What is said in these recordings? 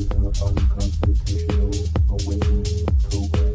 Unconstitutional Awakening program.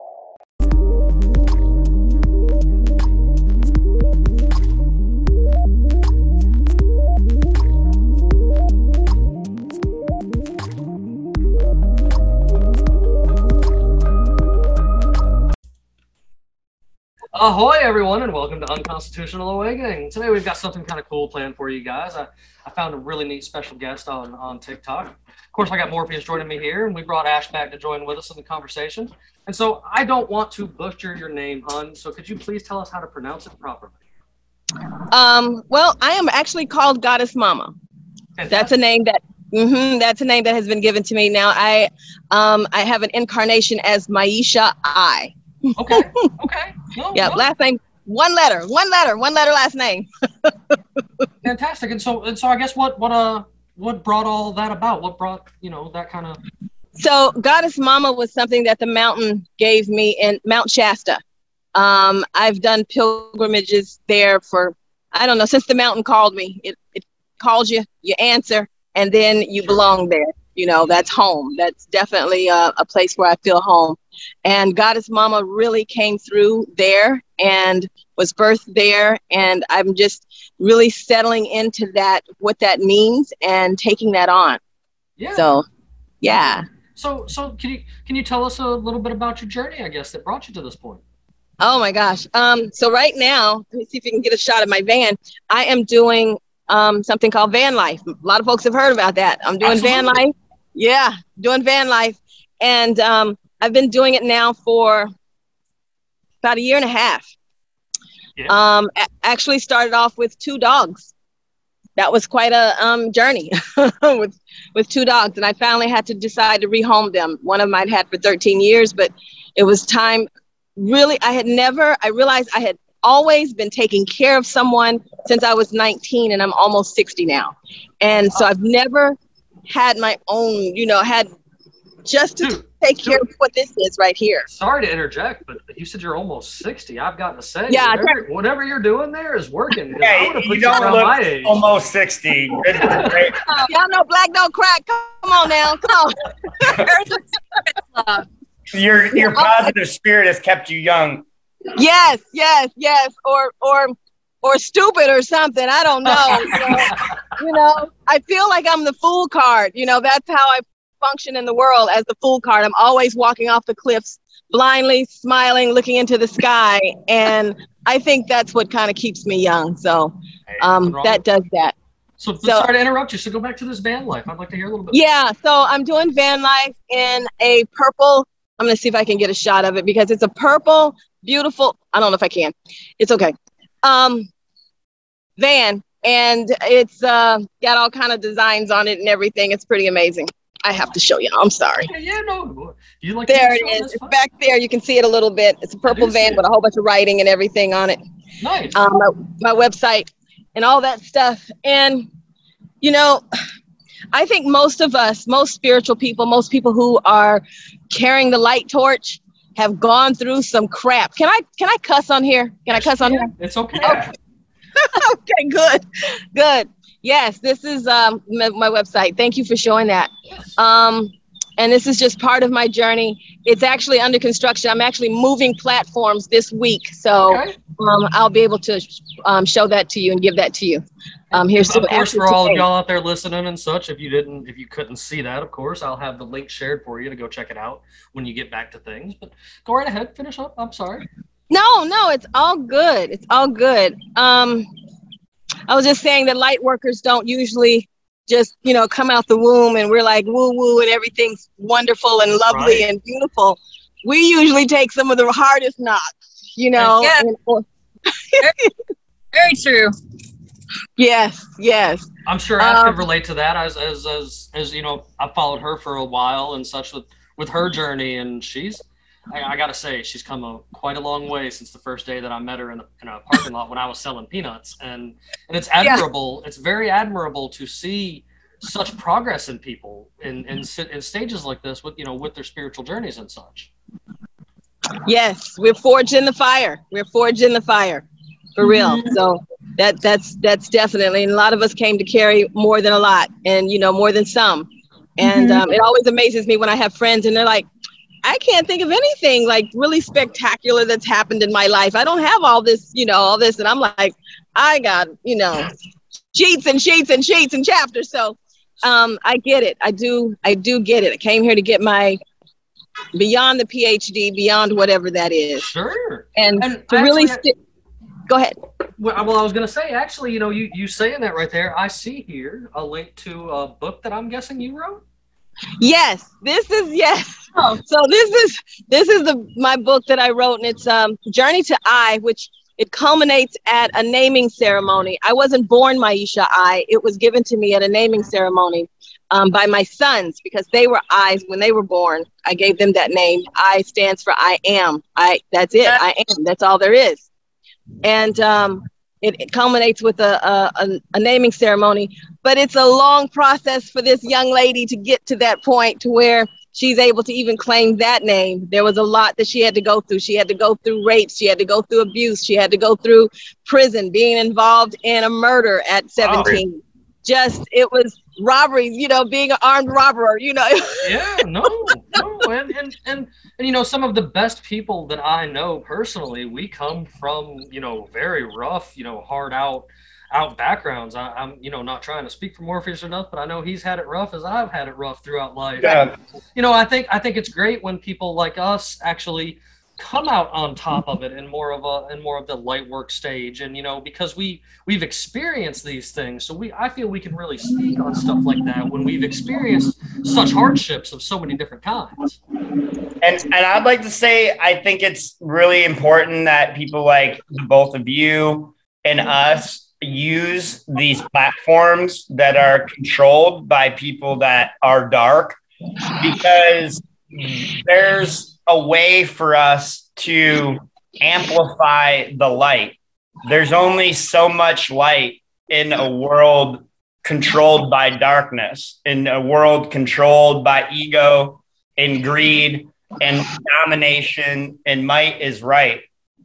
Ahoy, everyone, and welcome to Unconstitutional Awakening. Today we've got something kind of cool planned for you guys. I found a really neat special guest on TikTok. Of course, I got Morpheus joining me here, and we brought Ash back to join with us in the conversation. And so I don't want to butcher your name, hun, so could you please tell us how to pronounce it properly? Well, I am actually called Goddess Mama. Fantastic. That's a name that that's a name that has been given to me. Now I have an incarnation as Maisha I. Okay. Okay. No, yeah. No. Last name, one letter, last name. Fantastic. And so I guess what brought all that about? What brought, you know, that kind of. So Goddess Mama was something that the mountain gave me in Mount Shasta. I've done pilgrimages there for, I don't know, since the mountain called me, it called you, you answer, and then you belong there. You know, that's home. That's definitely a place where I feel home. And Goddess Mama really came through there and was birthed there. And I'm just really settling into that, what that means, and taking that on. Yeah. So, yeah. So can you tell us a little bit about your journey, I guess, that brought you to this point? Oh, my gosh. So right now, let me see if you can get a shot of my van. I am doing something called van life. A lot of folks have heard about that. I'm doing van life. Yeah, doing van life. And I've been doing it now for about a year and a half. Yeah. Actually started off with 2 dogs. That was quite a journey with 2 dogs. And I finally had to decide to rehome them. One of them I'd had for 13 years, but it was time. Really, I realized I had always been taking care of someone since I was 19, and I'm almost 60 now. And so I've never had my own, you know, had just to take care of what this is right here. Sorry to interject, but you said you're almost 60. I've got to say, yeah, whatever you're doing there is working. Hey, you don't look my age. Almost 60. Y'all know black don't crack. Come on now, come on. Your positive spirit has kept you young. Yes, yes, yes. Or stupid or something. I don't know. So, you know, I feel like I'm the fool card. You know, that's how I function in the world, as the fool card. I'm always walking off the cliffs, blindly smiling, looking into the sky. And I think that's what kind of keeps me young. So that does that. So sorry to interrupt you. So go back to this van life. I'd like to hear a little bit. Yeah. So I'm doing van life in a purple. I'm going to see if I can get a shot of it, because it's a purple, beautiful. I don't know if I can. It's okay. Van, and it's got all kind of designs on it and everything. It's pretty amazing. I have to show you. I'm sorry. Yeah, no. You like there it is. It's back there. You can see it a little bit. It's a purple van with a whole bunch of writing and everything on it. Nice. My website and all that stuff. And, you know, I think most of us, most spiritual people, most people who are carrying the light torch have gone through some crap. Can I cuss on here? Can I cuss on here? It's okay. Okay. Okay, good. Yes, this is my website. Thank you for showing that. And this is just part of my journey. It's actually under construction. I'm actually moving platforms this week. So I'll be able to show that to you and give that to you. Here's of course, for all of y'all out there listening and such, if you couldn't see that, of course, I'll have the link shared for you to go check it out when you get back to things. But go right ahead, finish up. I'm sorry. No, it's all good. It's all good. I was just saying that light workers don't usually just, come out the womb and we're like woo woo and everything's wonderful and lovely and beautiful. We usually take some of the hardest knocks, Yeah. Very true. Yes. I'm sure Ash could relate to that. As I followed her for a while and such with her journey, and I gotta say, she's come quite a long way since the first day that I met her in a parking lot when I was selling peanuts, and it's admirable. Yeah. It's very admirable to see such progress in people in stages like this with their spiritual journeys and such. Yes, we're forged in the fire. For real. So that's definitely, and a lot of us came to carry more than a lot, and more than some. And it always amazes me when I have friends and they're like, I can't think of anything like really spectacular that's happened in my life. I don't have all this, all this. And I'm like, I got, sheets and sheets and sheets and chapters. So I get it. I do get it. I came here to get my beyond the PhD, beyond whatever that is. Sure. And to really go ahead. Well, I was going to say, actually, you saying that right there, I see here a link to a book that I'm guessing you wrote. Yes, yes. Oh. So this is my book that I wrote, and it's Journey to I, which it culminates at a naming ceremony. I wasn't born Maisha I. It was given to me at a naming ceremony by my sons, because they were I's when they were born. I gave them that name. I stands for I am. That's it. I am. That's all there is. And it culminates with a naming ceremony, but it's a long process for this young lady to get to that point to where she's able to even claim that name. There was a lot that she had to go through. She had to go through rapes. She had to go through abuse. She had to go through prison, being involved in a murder at 17. Wow. It was robberies, being an armed robber, Yeah, no. And some of the best people that I know personally, we come from, very rough, hard out backgrounds. I'm not trying to speak for Morpheus enough, but I know he's had it rough as I've had it rough throughout life. Yeah. I think it's great when people like us actually come out on top of it in more of the light work stage, and because we've experienced these things, so I feel we can really speak on stuff like that when we've experienced such hardships of so many different kinds. And I'd like to say, I think it's really important that people like both of you and us use these platforms that are controlled by people that are dark, because there's a way for us to amplify the light. There's only so much light in a world controlled by darkness, in a world controlled by ego and greed and domination and might is right.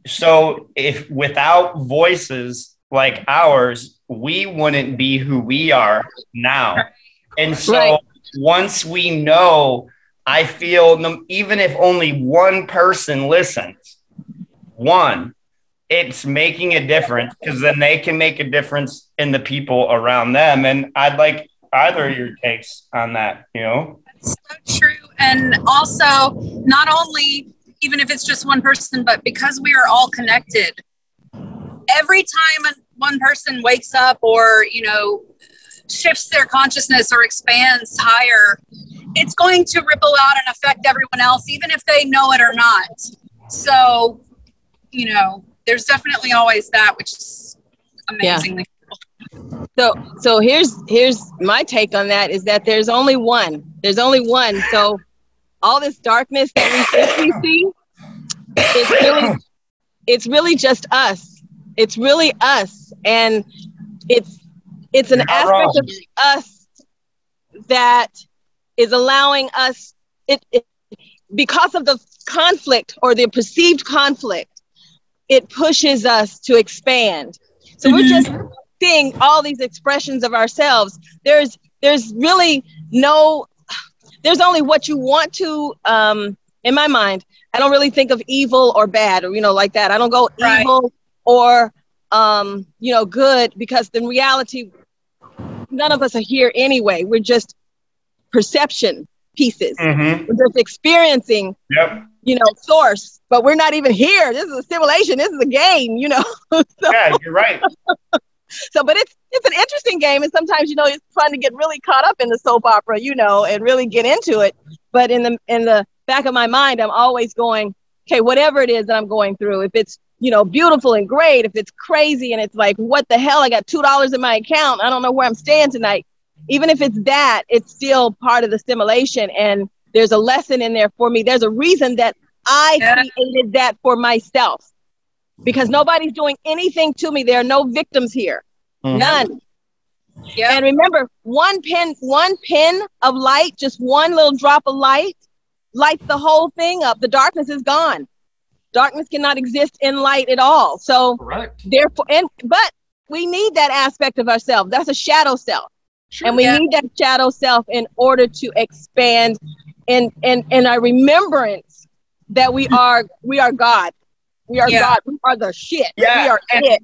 So if without voices like ours, we wouldn't be who we are now. And so once we know, I feel even if only one person listens, it's making a difference, because then they can make a difference in the people around them. And I'd like either of your takes on that, That's so true. And also, not only even if it's just one person, but because we are all connected, every time one person wakes up or, shifts their consciousness or expands higher, it's going to ripple out and affect everyone else, even if they know it or not. So, there's definitely always that, which is amazingly cool. So here's my take on that, is that there's only one. So all this darkness that we see, it's really just us. It's really us, and it's an aspect of us that is allowing us, because of the conflict or the perceived conflict, it pushes us to expand. So we're just seeing all these expressions of ourselves. There's really there's only what you want to, in my mind. I don't really think of evil or bad or, like that. I don't go evil or, you know, good, because in reality, none of us are here anyway. We're just perception pieces. Mm-hmm. We're just experiencing, yep, you know, source, but we're not even here. This is a simulation. This is a game, you know. So, yeah, you're right. So, but it's an interesting game. And sometimes, you know, it's fun to get really caught up in the soap opera, you know, and really get into it. But in the back of my mind, I'm always going, okay, whatever it is that I'm going through, if it's, you know, beautiful and great, if it's crazy and it's like, what the hell, I got $2 in my account, I don't know where I'm staying tonight. Even if it's that, it's still part of the simulation. And there's a lesson in there for me. There's a reason that I created that for myself, because nobody's doing anything to me. There are no victims here. Mm-hmm. None. Yep. And remember, one pin of light, just one little drop of light, lights the whole thing up. The darkness is gone. Darkness cannot exist in light at all. So, correct, therefore, but we need that aspect of ourselves. That's a shadow self. Sure, and we need that shadow self in order to expand in our remembrance that we are God. We are God. We are the shit. Yeah. We are it.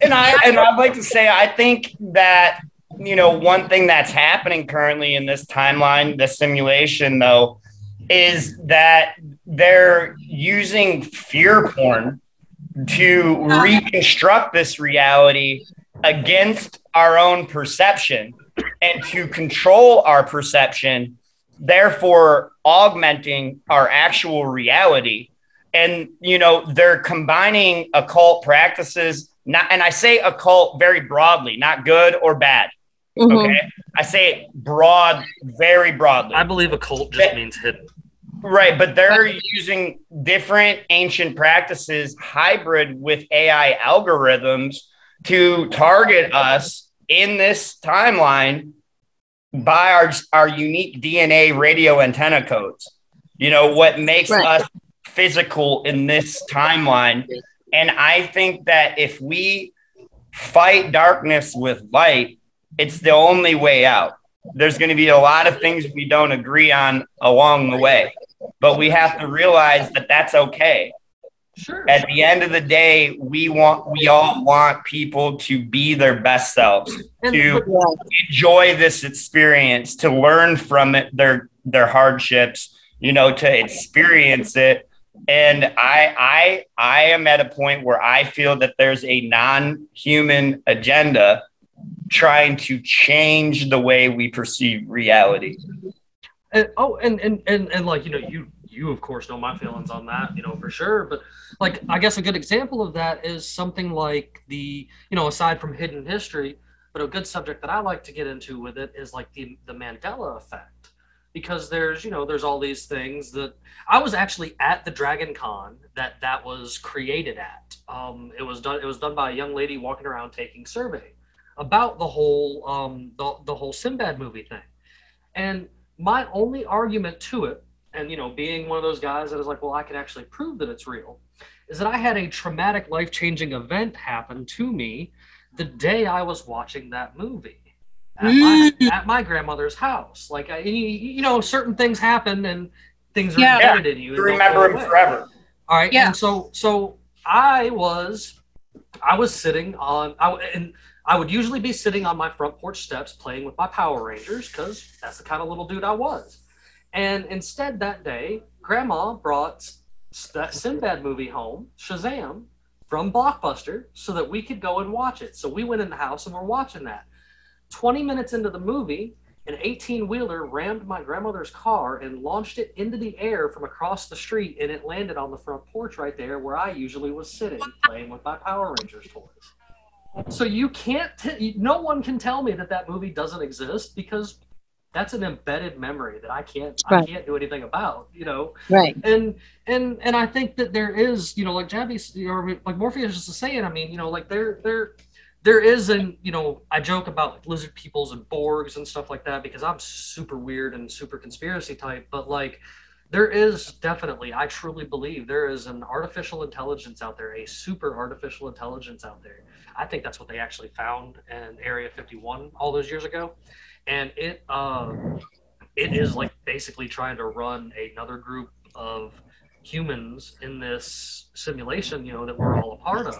And I'd like to say, I think that, you know, one thing that's happening currently in this timeline, this simulation, though, is that they're using fear porn to reconstruct this reality against our own perception and to control our perception, therefore augmenting our actual reality. And, you know, they're combining occult practices. And I say occult very broadly, not good or bad. Mm-hmm. Okay, I say it broad, very broadly. I believe occult just means hidden. Right, but they're using different ancient practices, hybrid with AI algorithms, to target us in this timeline by our unique DNA radio antenna codes. You know, what makes us physical in this timeline. And I think that if we fight darkness with light, it's the only way out. There's going to be a lot of things we don't agree on along the way, but we have to realize that that's okay. Sure. At the end of the day, we all want people to be their best selves, to enjoy this experience, to learn from it, their hardships, you know, to experience it. And I am at a point where I feel that there's a non-human agenda trying to change the way we perceive reality. And like, you know, you of course know my feelings on that, you know, for sure. But like, I guess a good example of that is something like the, you know, aside from hidden history, but a good subject that I like to get into with it is like the Mandela effect, because there's, you know, there's all these things that I was actually at the Dragon Con that was created at. It was done by a young lady walking around taking survey about the whole the whole Sinbad movie thing. And my only argument to it, and, you know, being one of those guys that is like, well, I can actually prove that it's real, is that I had a traumatic, life-changing event happen to me the day I was watching that movie at my grandmother's house. Like, you know, certain things happen and things are embedded in you. You remember them forever. All right. Yeah. And so I was sitting on, I would usually be sitting on my front porch steps playing with my Power Rangers, because that's the kind of little dude I was. And instead that day, Grandma brought that Sinbad movie home, Shazam, from Blockbuster, so that we could go and watch it. So we went in the house and we're watching that. 20 minutes into the movie, an 18-wheeler rammed my grandmother's car and launched it into the air from across the street, and it landed on the front porch right there where I usually was sitting playing with my Power Rangers toys. So you can't, no one can tell me that movie doesn't exist, because that's an embedded memory that I can't do anything about, you know? Right. And I think that there is, you know, like Jabby's, you know, like Morpheus is just saying, I mean, you know, like there is an, you know, I joke about like lizard peoples and Borgs and stuff like that, because I'm super weird and super conspiracy type, but like, there is definitely, I truly believe there is an artificial intelligence out there, a super artificial intelligence out there. I think that's what they actually found in Area 51 all those years ago. And it is like basically trying to run another group of humans in this simulation, you know, that we're all a part of.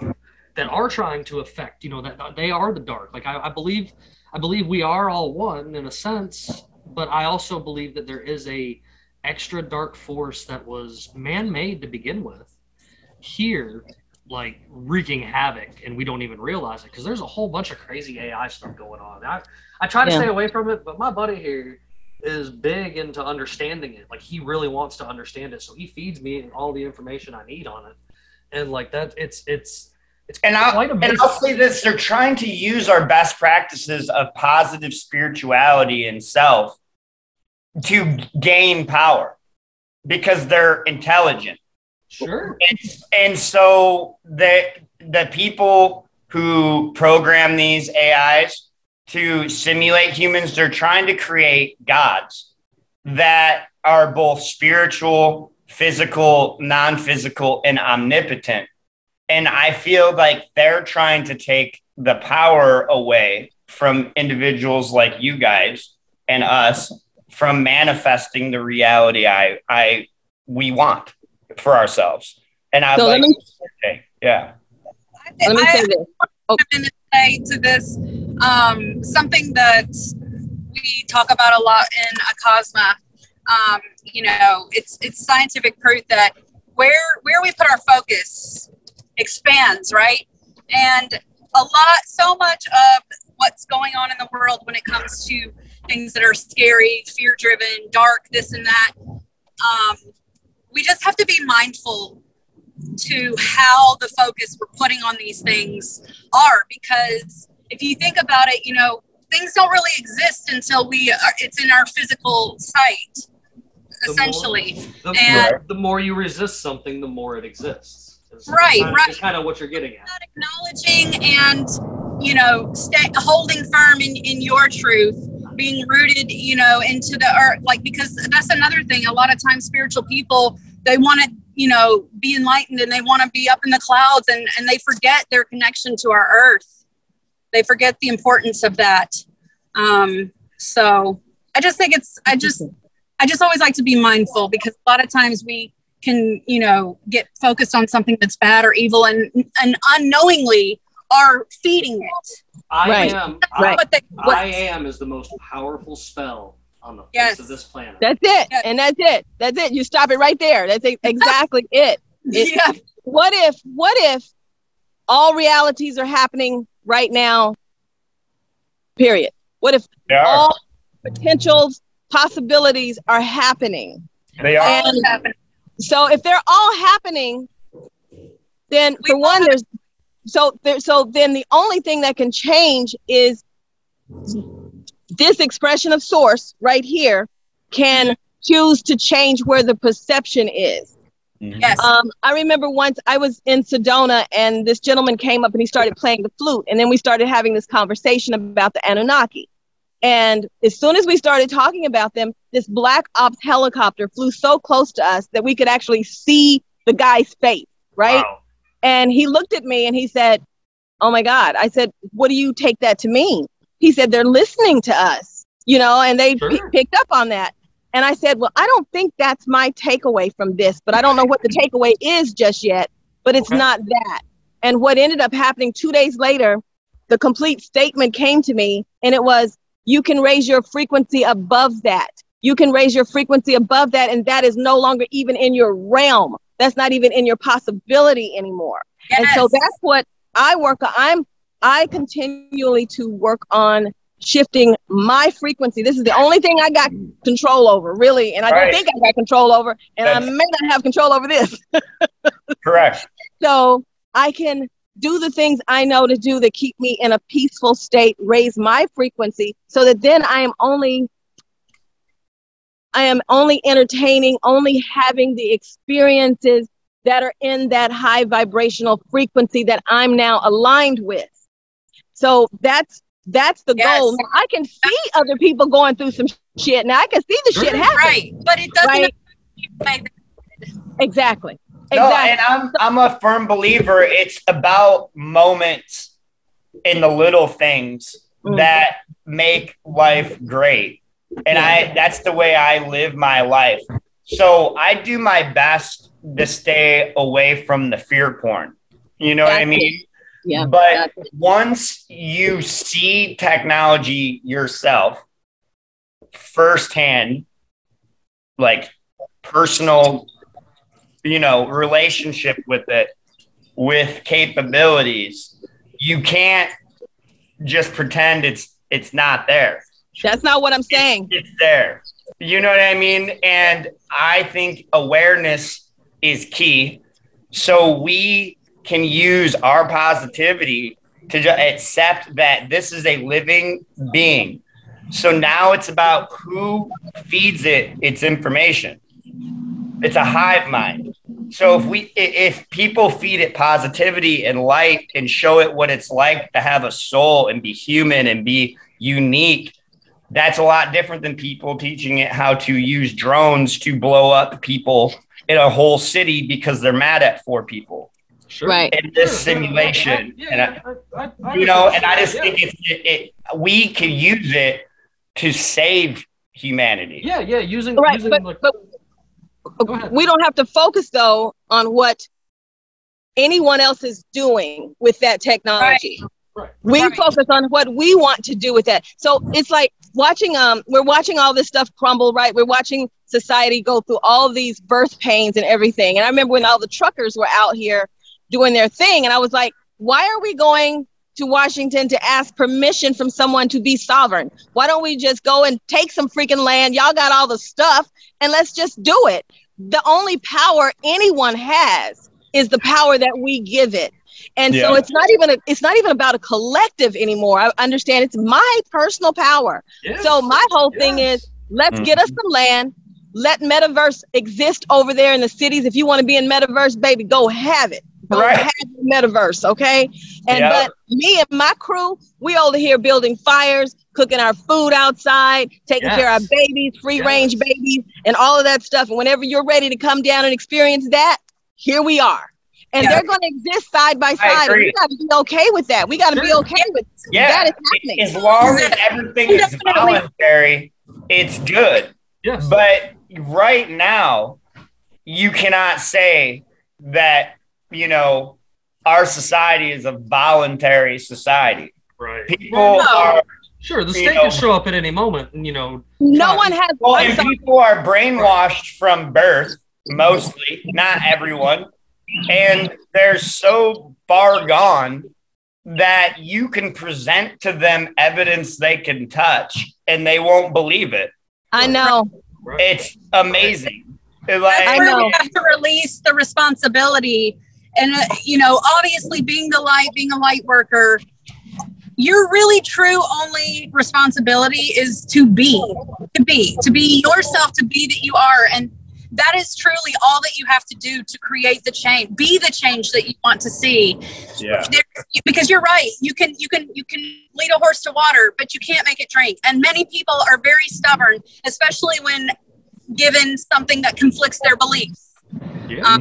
that are trying to affect, you know, that they are the dark. Like I believe we are all one in a sense, but I also believe that there is a extra dark force that was man-made to begin with here, like wreaking havoc, and we don't even realize it because there's a whole bunch of crazy AI stuff going on. I try to stay away from it, but my buddy here is big into understanding it. Like he really wants to understand it, so he feeds me all the information I need on it. And like that, it's and I'll say this: they're trying to use our best practices of positive spirituality and self to gain power because they're intelligent. Sure. And so the people who program these AIs to simulate humans, they're trying to create gods that are both spiritual, physical, non-physical, and omnipotent. And I feel like they're trying to take the power away from individuals like you guys and us from manifesting the reality we want for ourselves. And I so like, let me say this. Oh. To this, something that we talk about a lot in Acosma, you know, it's scientific proof that where we put our focus expands, right? And so much of what's going on in the world when it comes to things that are scary, fear-driven, dark, this and that, we just have to be mindful to how the focus we're putting on these things are, because if you think about it, you know, things don't really exist until it's in our physical sight, essentially. The more you resist something, the more it exists. Right. That's kind of what you're getting at. Acknowledging and, you know, holding firm in your truth, being rooted, you know, into the earth, like, because that's another thing. A lot of times spiritual people, they want to, you know, be enlightened and they want to be up in the clouds, and they forget their connection to our earth. They forget the importance of that. So I just think I just always like to be mindful, because a lot of times we can, you know, get focused on something that's bad or evil and unknowingly are feeding it. I am is the most powerful spell on the face of this planet. That's it. Yes. And that's it. That's it. You stop it right there. That's exactly it. What if all realities are happening right now? Period. What if all potentials, possibilities are happening? They are. So if they're all happening, then then the only thing that can change is this expression of source right here can choose to change where the perception is. Mm-hmm. Yes. I remember once I was in Sedona and this gentleman came up and he started playing the flute. And then we started having this conversation about the Anunnaki. And as soon as we started talking about them, this black ops helicopter flew so close to us that we could actually see the guy's face. Right. Wow. And he looked at me and he said, "Oh my God." I said, "What do you take that to mean?" He said, "They're listening to us, you know, and they picked up on that." And I said, "Well, I don't think that's my takeaway from this, but I don't know what the takeaway is just yet, but it's not that." And what ended up happening 2 days later, the complete statement came to me, and it was, "You can raise your frequency above that. You can raise your frequency above that, and that is no longer even in your realm. That's not even in your possibility anymore." Yes. And so that's what I work on. I continually to work on shifting my frequency. This is the only thing I got control over, really. And I don't think I got control over, and I may not have control over this. Correct. So I can do the things I know to do that keep me in a peaceful state, raise my frequency, so that then I am only entertaining, only having the experiences that are in that high vibrational frequency that I'm now aligned with. So that's the goal. Now, I can see other people going through some shit. Now I can see the shit happening. Right, but it doesn't. Right? Exactly. No, and I'm a firm believer. It's about moments in the little things that make life great, and that's the way I live my life. So I do my best to stay away from the fear porn. You know what I mean? Yeah. But once you see technology yourself firsthand, like personal, you know, relationship with it, with capabilities, you can't just pretend it's not there. That's not what I'm saying. It's there. You know what I mean? And I think awareness is key. So we can use our positivity to just accept that this is a living being. So now it's about who feeds it its information. It's a hive mind. So if people feed it positivity and light and show it what it's like to have a soul and be human and be unique, that's a lot different than people teaching it how to use drones to blow up people in a whole city because they're mad at four people. Sure. Right. In this simulation. And I just think we can use it to save humanity. Yeah, yeah. But we don't have to focus, though, on what anyone else is doing with that technology. Right. Right. We focus on what we want to do with that. So it's like watching, we're watching all this stuff crumble, right? We're watching society go through all these birth pains and everything. And I remember when all the truckers were out here doing their thing. And I was like, why are we going to Washington to ask permission from someone to be sovereign? Why don't we just go and take some freaking land? Y'all got all the stuff and let's just do it. The only power anyone has is the power that we give it. And so it's not even about a collective anymore. I understand it's my personal power. Yes. So my whole thing is let's get us some land. Let metaverse exist over there in the cities. If you want to be in metaverse, baby, go have it. Go have the metaverse. Okay. But me and my crew, we over here building fires, cooking our food outside, taking care of our babies, free range babies and all of that stuff. And whenever you're ready to come down and experience that, here we are. And they're going to exist side by side. We got to be okay with that. We got to be okay with that. Is happening. As long as everything is voluntary, it's good. Yes. But right now, you cannot say that, you know, our society is a voluntary society. Right. People are. Sure, the state can show up at any moment, you know. And people are brainwashed from birth, mostly, not everyone. And they're so far gone that you can present to them evidence they can touch and they won't believe it. I know. It's amazing. That's where we have to release the responsibility. And, you know, obviously being a light worker, your really true only responsibility is to be yourself, to be that you are. And that is truly all that you have to do to create the change, be the change that you want to see. Yeah. Because you're right. You can lead a horse to water, but you can't make it drink. And many people are very stubborn, especially when given something that conflicts their beliefs. Yeah.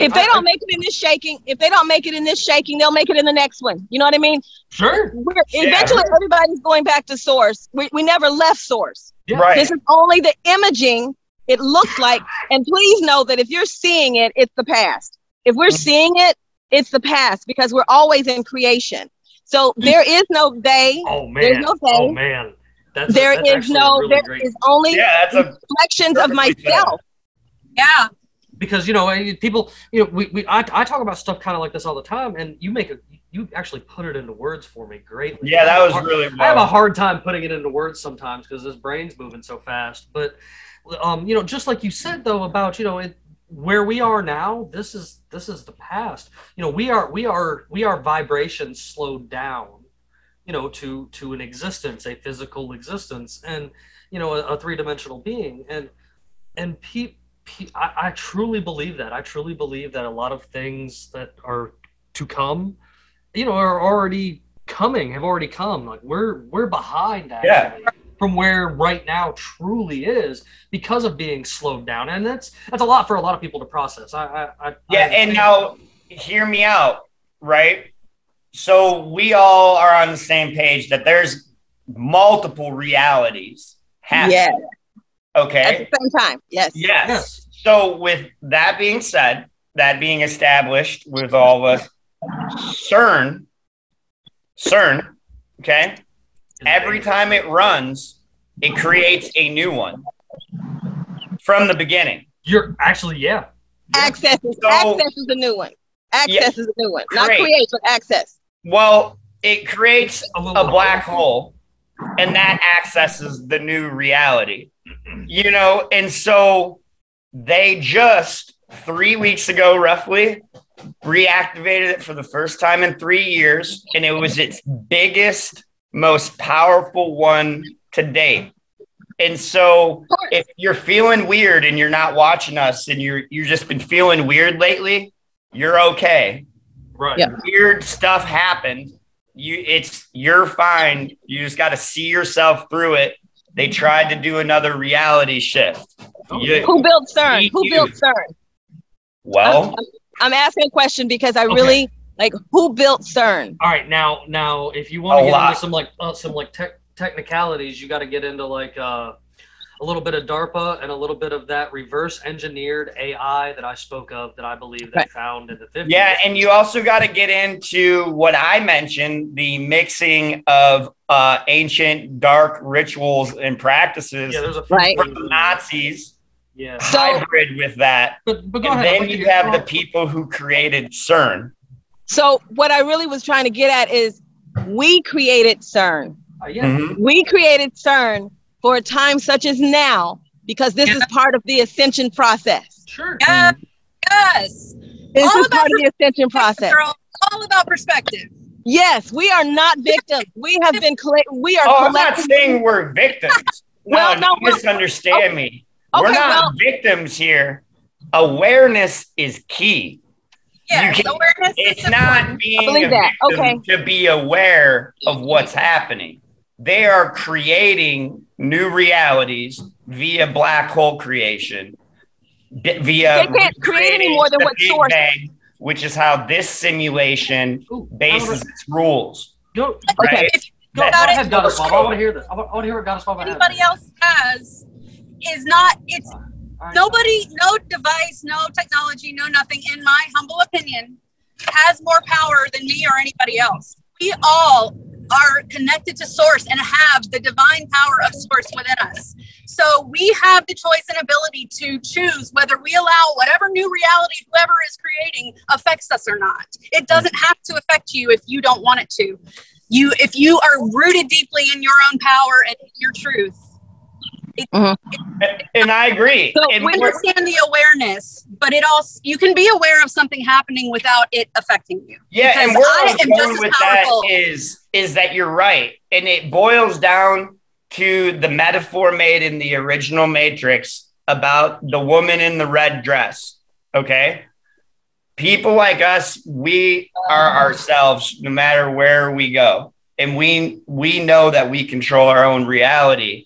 If they don't make it in this shaking, they'll make it in the next one. You know what I mean? Sure. Eventually, everybody's going back to source. We never left source. Yeah. Right. This is only the imaging it looks like. And please know that if you're seeing it, it's the past. If we're seeing it, it's the past because we're always in creation. So there is no they. Oh, man. There's no they. Oh, man. There is only reflections of myself. Yeah. Because, you know, people, you know, I talk about stuff kind of like this all the time, and you actually put it into words for me greatly. Yeah, that was really wild. I have a hard time putting it into words sometimes because this brain's moving so fast. But, you know, just like you said, though, about, you know, where we are now, this is the past. You know, we are vibrations slowed down, you know, to an existence, a physical existence, and, you know, a three-dimensional being. And people, I truly believe that. I truly believe that a lot of things that are to come, you know, have already come. Like we're behind actually from where right now truly is because of being slowed down. And that's a lot for a lot of people to process. Now hear me out, right? So we all are on the same page that there's multiple realities happening. Yeah. Okay. At the same time. Yes. So with that being said, that being established with all of us. CERN, okay? Every time it runs, it creates a new one from the beginning. You're actually, yeah. Access is a new one. Access is a new one. Not create, but access. Well, it creates a black hole, and that accesses the new reality. You know, and so they just 3 weeks ago, roughly, reactivated it for the first time in 3 years, and it was its biggest, most powerful one to date. And so if you're feeling weird and you're not watching us and you've just been feeling weird lately, you're okay. Right. Yeah. Weird stuff happened. You're fine. You just got to see yourself through it. They tried to do another reality shift. Who built CERN? Who built CERN? Well, I'm asking a question because I really like who built CERN. All right, now if you want to get into some technicalities, you got to get into a little bit of DARPA and a little bit of that reverse engineered AI that I spoke of that I believe they found in the 50s. Yeah, and you also got to get into what I mentioned, the mixing of ancient dark rituals and practices from the Nazis. Yeah. Hybrid with that. But go ahead. Then you have the people who created CERN. So what I really was trying to get at is we created CERN. Mm-hmm. We created CERN for a time such as now, because this is part of the ascension process. Sure. Yes. Yes. This is part of the ascension process. Girl. All about perspective. Yes, we are not victims. We have been I'm not saying we're victims. No, misunderstand me. Okay, we're not victims here. Awareness is key. Yes, awareness is not being a victim to be aware of what's happening. They are creating new realities via black hole creation. Via they can't create any more than what source. Bang, which is how this simulation bases its rules. Go, right? Okay. I want to hear this. I want to hear what Goddess Mama has. Anybody else has is not. It's nobody, no device, no technology, no nothing. In my humble opinion, has more power than me or anybody else. We all are connected to source and have the divine power of source within us. So we have the choice and ability to choose whether we allow whatever new reality whoever is creating affects us or not. It doesn't have to affect you if you don't want it to. If you are rooted deeply in your own power and your truth. And I agree. So we understand the awareness, but it also you can be aware of something happening without it affecting you. Yeah, because and where I am just with powerful. That is that you're right, and it boils down to the metaphor made in the original Matrix about the woman in the red dress. Okay, people like us, we are ourselves, no matter where we go, and we know that we control our own reality.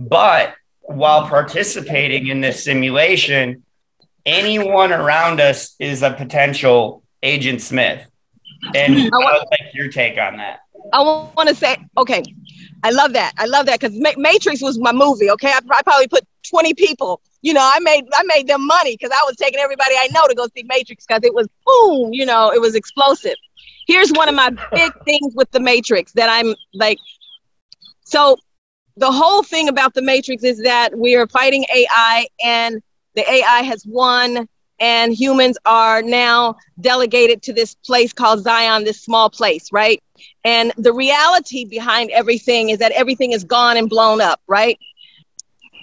But while participating in this simulation, anyone around us is a potential Agent Smith. And I would like your take on that. I want to say, okay, I love that. I love that because Matrix was my movie, okay? I probably put 20 people. You know, I made them money because I was taking everybody I know to go see Matrix because it was boom, you know, it was explosive. Here's one of my big things with the Matrix that I'm like, so... The whole thing about the Matrix is that we are fighting AI and the AI has won and humans are now delegated to this place called Zion, this small place, right? And the reality behind everything is that everything is gone and blown up, right?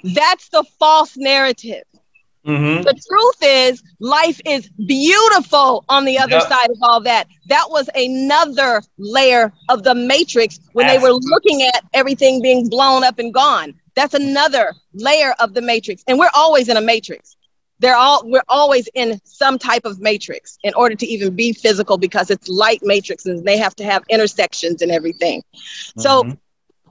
That's the false narrative. Mm-hmm. The truth is life is beautiful on the other side of all that. That was another layer of the Matrix when they were looking at everything being blown up and gone. That's another layer of the Matrix. And we're always in a Matrix. We're always in some type of Matrix in order to even be physical because it's light Matrix and they have to have intersections and everything. Mm-hmm. So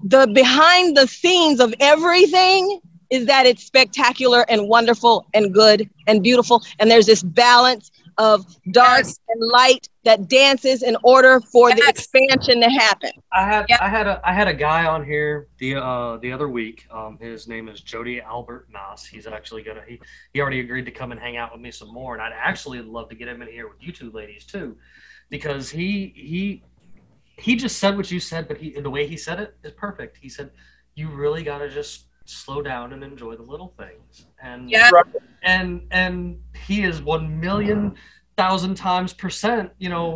the behind the scenes of everything is that it's spectacular and wonderful and good and beautiful. And there's this balance of dark and light that dances in order for the expansion to happen. I had a guy on here the other week. His name is Jody Albert Noss. He's actually he already agreed to come and hang out with me some more, and I'd actually love to get him in here with you two ladies too, because he just said what you said, but the way he said it is perfect. He said, you really got to just slow down and enjoy the little things. And and he is 1,000,000 times percent,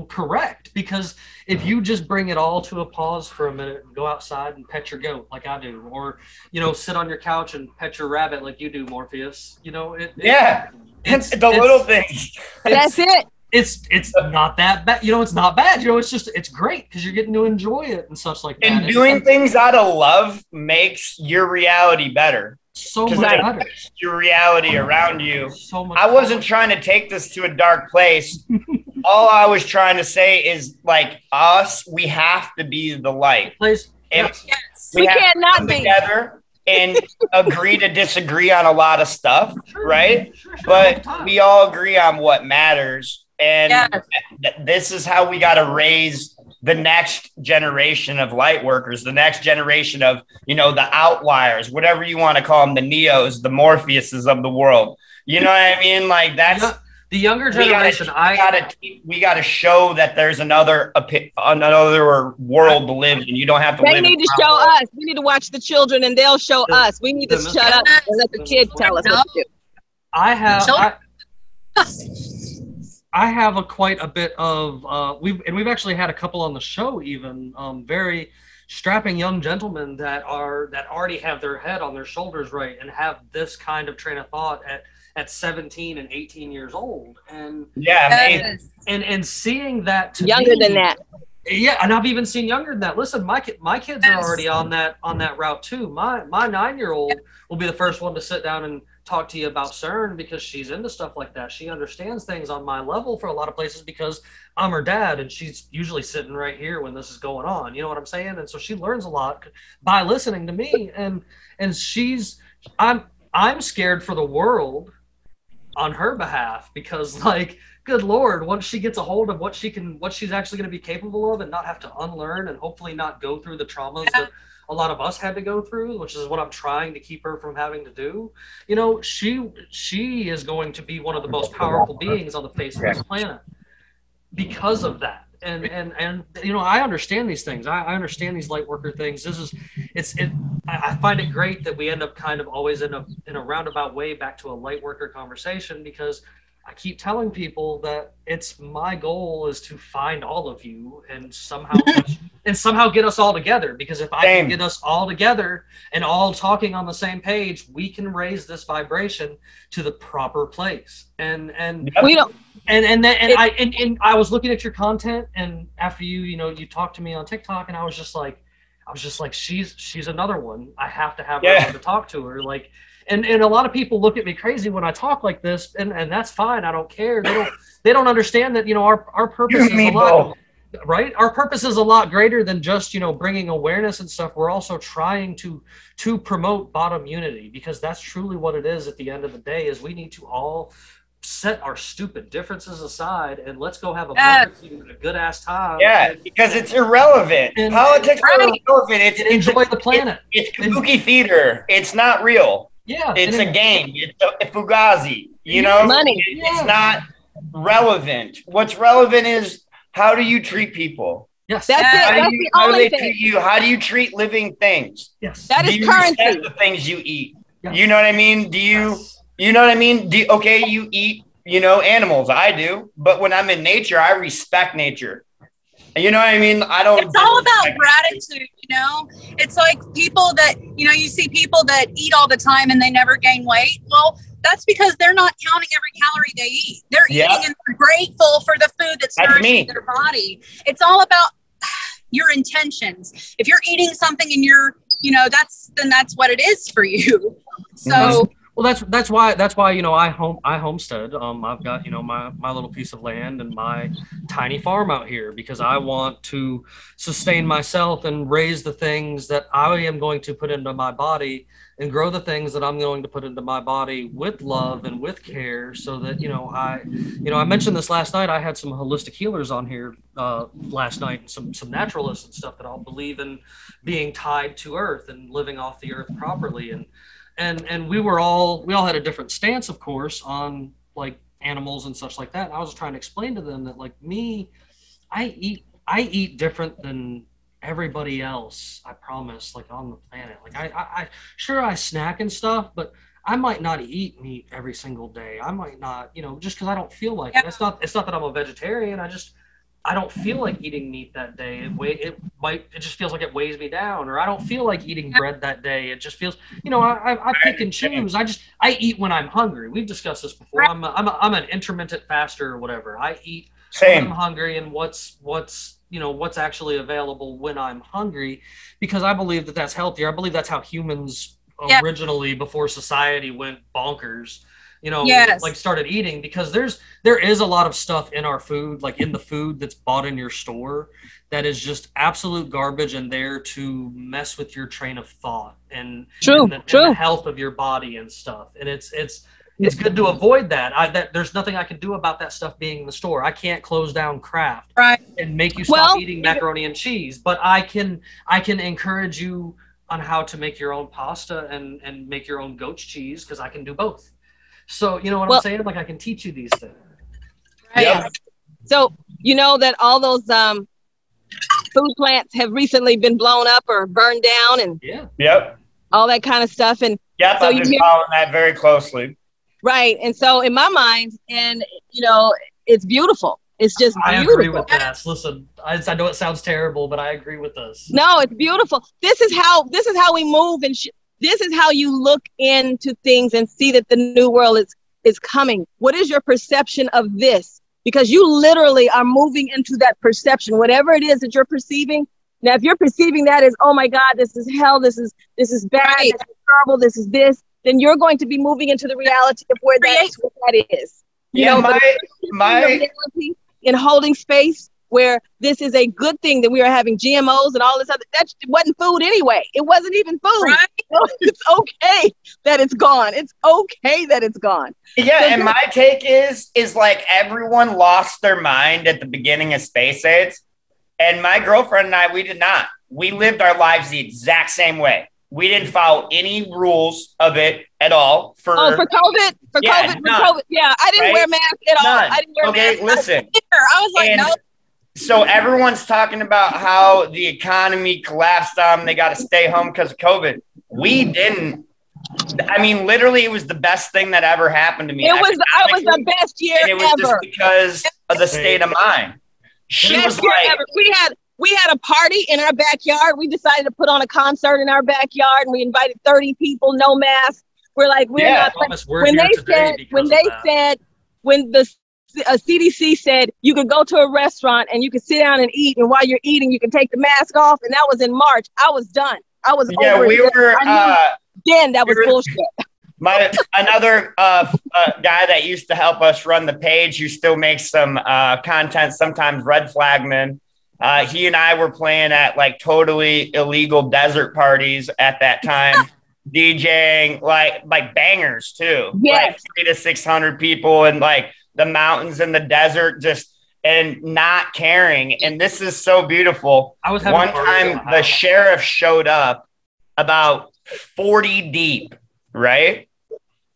correct. Because if you just bring it all to a pause for a minute and go outside and pet your goat like I do, or, sit on your couch and pet your rabbit like you do, Morpheus, it's little things. That's it. It's not that bad, it's not bad, it's just, it's great because you're getting to enjoy it and such like that. And doing things out of love makes your reality better. So much better. Your reality around you. So much. I wasn't trying to take this to a dark place. All I was trying to say is we have to be the light. Please. And yes. We can't not be together. And agree to disagree on a lot of stuff, right? Sure, but we all agree on what matters. And this is how we got to raise the next generation of light workers, the next generation of, the outliers, whatever you want to call them, the Neos, the Morpheuses of the world. You know what I mean? That's the younger generation. We got to show that there's another world to live in. You don't have to. They need to show us. We need to watch the children, and they'll show us. We need to shut up and let the kids tell us what to do. I have quite a bit of we've actually had a couple on the show, even very strapping young gentlemen that already have their head on their shoulders, right, and have this kind of train of thought at 17 and 18 years old. And and seeing that to younger me, than that. Yeah, and I've even seen younger than that. Listen, my kids are already on that route too. My 9-year-old will be the first one to sit down and talk to you about CERN because she's into stuff like that. She understands things on my level for a lot of places because I'm her dad and she's usually sitting right here when this is going on. You know what I'm saying? And so she learns a lot by listening to me. And I'm scared for the world on her behalf because good Lord, once she gets a hold of what she's actually going to be capable of and not have to unlearn and hopefully not go through the traumas that a lot of us had to go through, which is what I'm trying to keep her from having to do. She is going to be one of the most powerful beings on the face of this planet because of that. And I understand these things. I understand these light worker things. I find it great that we end up kind of always in a roundabout way back to a light worker conversation, because I keep telling people that my goal is to find all of you and somehow get us all together. Because if I can get us all together and all talking on the same page, we can raise this vibration to the proper place. I was looking at your content, and after you talked to me on TikTok, and I was just like, she's another one. I have to have her to talk to her. And a lot of people look at me crazy when I talk like this, and that's fine. I don't care. They don't understand that our purpose is a lot, right? Our purpose is a lot greater than just bringing awareness and stuff. We're also trying to promote bottom unity, because that's truly what it is at the end of the day. Is we need to all set our stupid differences aside and let's go have a good ass time. Yeah, because it's irrelevant. Politics are irrelevant. Enjoy the planet. It's kabuki theater. It's not real. Yeah, it's a game. It's a fugazi. Money. It's not relevant. What's relevant is, how do you treat people? Yes, that's it. How do they treat you? How do you treat living things? Yes, that is currency. Do you respect the things you eat? Yes. You know what I mean? You know what I mean? You eat, animals. I do, but when I'm in nature, I respect nature. You know what I mean? I don't. It's all about gratitude. It's like people that, you see people that eat all the time and they never gain weight. Well, that's because they're not counting every calorie they eat. They're eating and they're grateful for the food that's nourishing their body. It's all about your intentions. If you're eating something and you're, then that's what it is for you. So. Mm-hmm. Well, that's why I homestead. I've got my little piece of land and my tiny farm out here because I want to sustain myself and raise the things that I am going to put into my body and grow the things that I'm going to put into my body with love and with care, so that I mentioned this last night. I had some holistic healers on here last night, and some naturalists and stuff that all believe in being tied to earth and living off the earth properly. And we all had a different stance, of course, on like animals and such like that. And I was trying to explain to them that, like me, I eat different than everybody else. I promise, like on the planet. Like I snack and stuff, but I might not eat meat every single day. I might not, just because I don't feel like it. It's not that I'm a vegetarian. I don't feel like eating meat that day. It just feels like it weighs me down, or I don't feel like eating bread that day. It just feels, I pick and choose. I eat when I'm hungry. We've discussed this before. I'm an intermittent faster or whatever. I eat when I'm hungry and what's actually available when I'm hungry, because I believe that that's healthier. I believe that's how humans originally, before society went bonkers, like started eating, because there is a lot of stuff in our food, like in the food that's bought in your store, that is just absolute garbage and there to mess with your train of thought and the health of your body and stuff. And it's good to avoid that. There's nothing I can do about that stuff being in the store. I can't close down Kraft and make you stop eating macaroni and cheese, but I can encourage you on how to make your own pasta and make your own goat's cheese, because I can do both. So, I'm saying? Like, I can teach you these things. Right. Yeah. So, you know that all those food plants have recently been blown up or burned down and all that kind of stuff. And so I've been following that very closely. Right. And so in my mind, and, it's beautiful. It's just beautiful. I agree with that. Listen, I know it sounds terrible, but I agree with this. No, it's beautiful. This is how we move and this is how you look into things and see that the new world is coming. What is your perception of this? Because you literally are moving into that perception, whatever it is that you're perceiving. Now, if you're perceiving that as, oh my God, this is hell, this is bad, this is terrible, this is this, then you're going to be moving into the reality of where that is. Reality in holding space where this is a good thing that we are having GMOs and all this other, that wasn't food anyway. It wasn't even food. Right? It's okay that it's gone. It's okay that it's gone. Yeah. And my take is like everyone lost their mind at the beginning of space age. And my girlfriend and I, we did not. We lived our lives the exact same way. We didn't follow any rules of it at all. For COVID? For COVID. Yeah. I didn't wear masks at all. None. I didn't wear masks. Okay, listen. I was like, no. So everyone's talking about how the economy collapsed on them. They got to stay home because of COVID. We didn't. I mean, literally, it was the best thing that ever happened to me. It was the best year ever. It was just because of the state of mind. She was like, ever. We had a party in our backyard. We decided to put on a concert in our backyard, and we invited 30 people, no masks. We're like, when the CDC said you could go to a restaurant and you could sit down and eat, and while you're eating, you can take the mask off. And that was in March. I was done. I was over. Yeah, that was bullshit. My another guy that used to help us run the page, who still makes some content sometimes, Red Flagman. He and I were playing at like totally illegal desert parties at that time. DJing like bangers too. Yes. Like 300 to 600 people and like the mountains and the desert, just and not caring. And this is so beautiful. One time the sheriff showed up about 40 deep, right?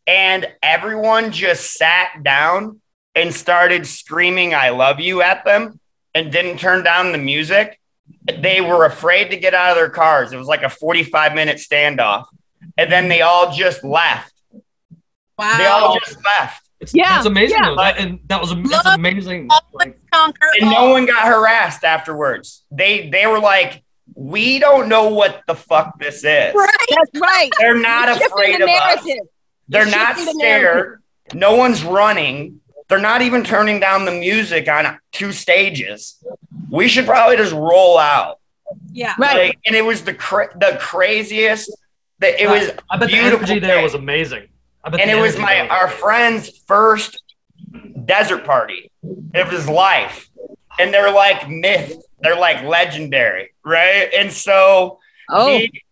And everyone just sat down and started screaming, "I love you" at them and didn't turn down the music. They were afraid to get out of their cars. It was like a 45-minute standoff. And then they all just left. Wow. They all just left. It's amazing. Yeah. That was amazing. Like, and no one got harassed afterwards. They were like, we don't know what the fuck this is. Right. That's right. They're not afraid of us. They're not scared. No one's running. They're not even turning down the music on two stages. We should probably just roll out. Yeah. Right. Like, and it was the craziest. It was. I bet the energy there was amazing. And it was our friend's first desert party of his life. And they're like myth. They're like legendary, right? And so he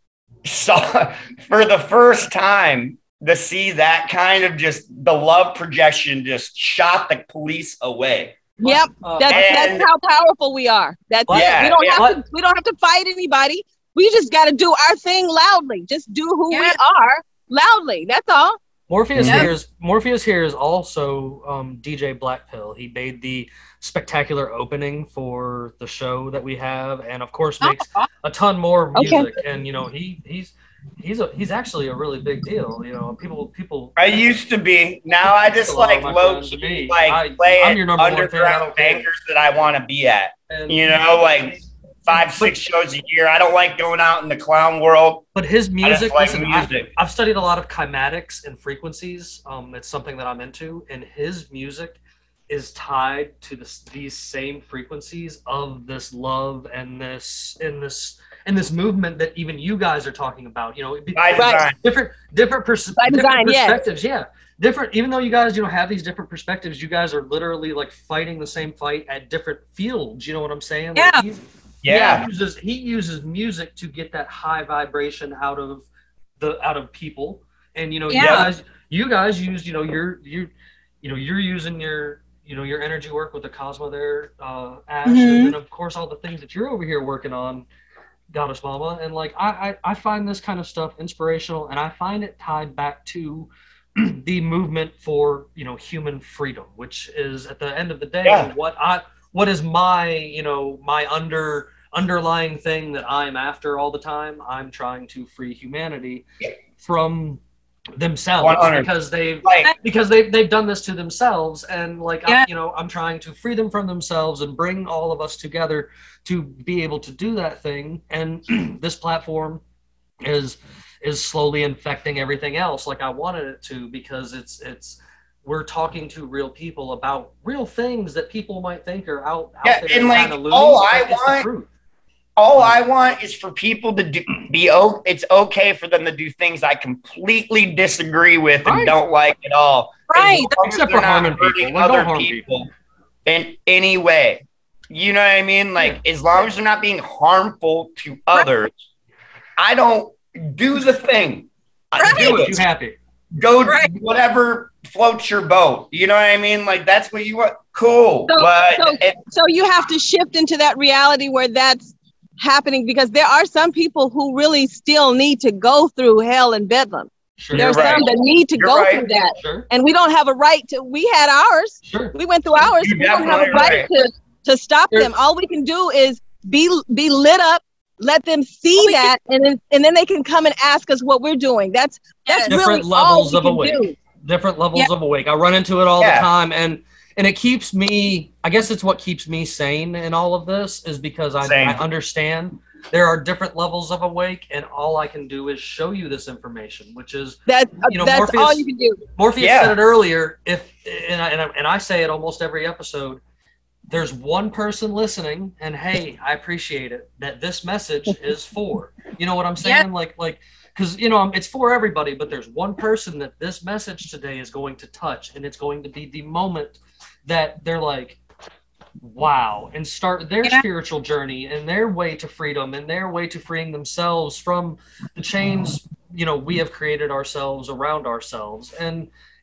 saw for the first time to see that kind of just the love projection just shot the police away. Yep. That's how powerful we are. That's it. We don't have to fight anybody. We just got to do our thing loudly. Just do who we are loudly. That's all. Morpheus here is also DJ Blackpill. He made the spectacular opening for the show that we have, and of course makes a ton more music. Okay. And you know he's actually a really big deal. You know people. I used to be. Now I just like low key like play at underground bankers that I want to be at. And, you know, like 5-6 shows a year. I don't like going out in the clown world. But his music, I've studied a lot of cymatics and frequencies. It's something that I'm into, and his music is tied to these same frequencies of this love and this movement that even you guys are talking about. You know, different perspectives. Yeah. Different, even though you guys, you know, have these different perspectives, you guys are literally like fighting the same fight at different fields. You know what I'm saying? Yeah. Like, he uses music to get that high vibration out of people, and you know you guys use you're using your energy work with the Acosma there, Ash, and then of course all the things that you're over here working on, Goddess Mama, and like I find this kind of stuff inspirational, and I find it tied back to the movement for human freedom, which is at the end of the day what is my, my underlying thing that I'm after all the time? I'm trying to free humanity from themselves 100. Because they've done this to themselves, and I'm trying to free them from themselves and bring all of us together to be able to do that thing. And this platform is slowly infecting everything else, like I wanted it to, because we're talking to real people about real things that people might think are out there. And like, all I want is for people to it's okay for them to do things I completely disagree with and don't like at all. Right. Except for harming people. Don't harm people in any way. You know what I mean? Like, as long as they're not being harmful to others, I don't do the thing. I do it. You happy. Go whatever floats your boat. You know what I mean? Like, that's what you want. Cool. So you have to shift into that reality where that's happening, because there are some people who really still need to go through hell and bedlam. Sure, there are some that need to go through that. Sure. And we don't have a right to. We had ours. Sure. We went through ours. We don't have a right to stop them. All we can do is be lit up. Let them see that, and then they can come and ask us what we're doing. That's different really levels all we of awake. Do. Different levels of awake. I run into it all the time, and it keeps me. I guess it's what keeps me sane in all of this, is because I understand there are different levels of awake, and all I can do is show you this information, which is that's Morpheus, all you can do. Morpheus said it earlier. I say it almost every episode. There's one person listening, and hey, I appreciate it that this message is for. You know what I'm saying? Yeah. Like, because it's for everybody, but there's one person that this message today is going to touch, and it's going to be the moment that they're like, "Wow!" and start their spiritual journey and their way to freedom and their way to freeing themselves from the chains we have created ourselves around ourselves.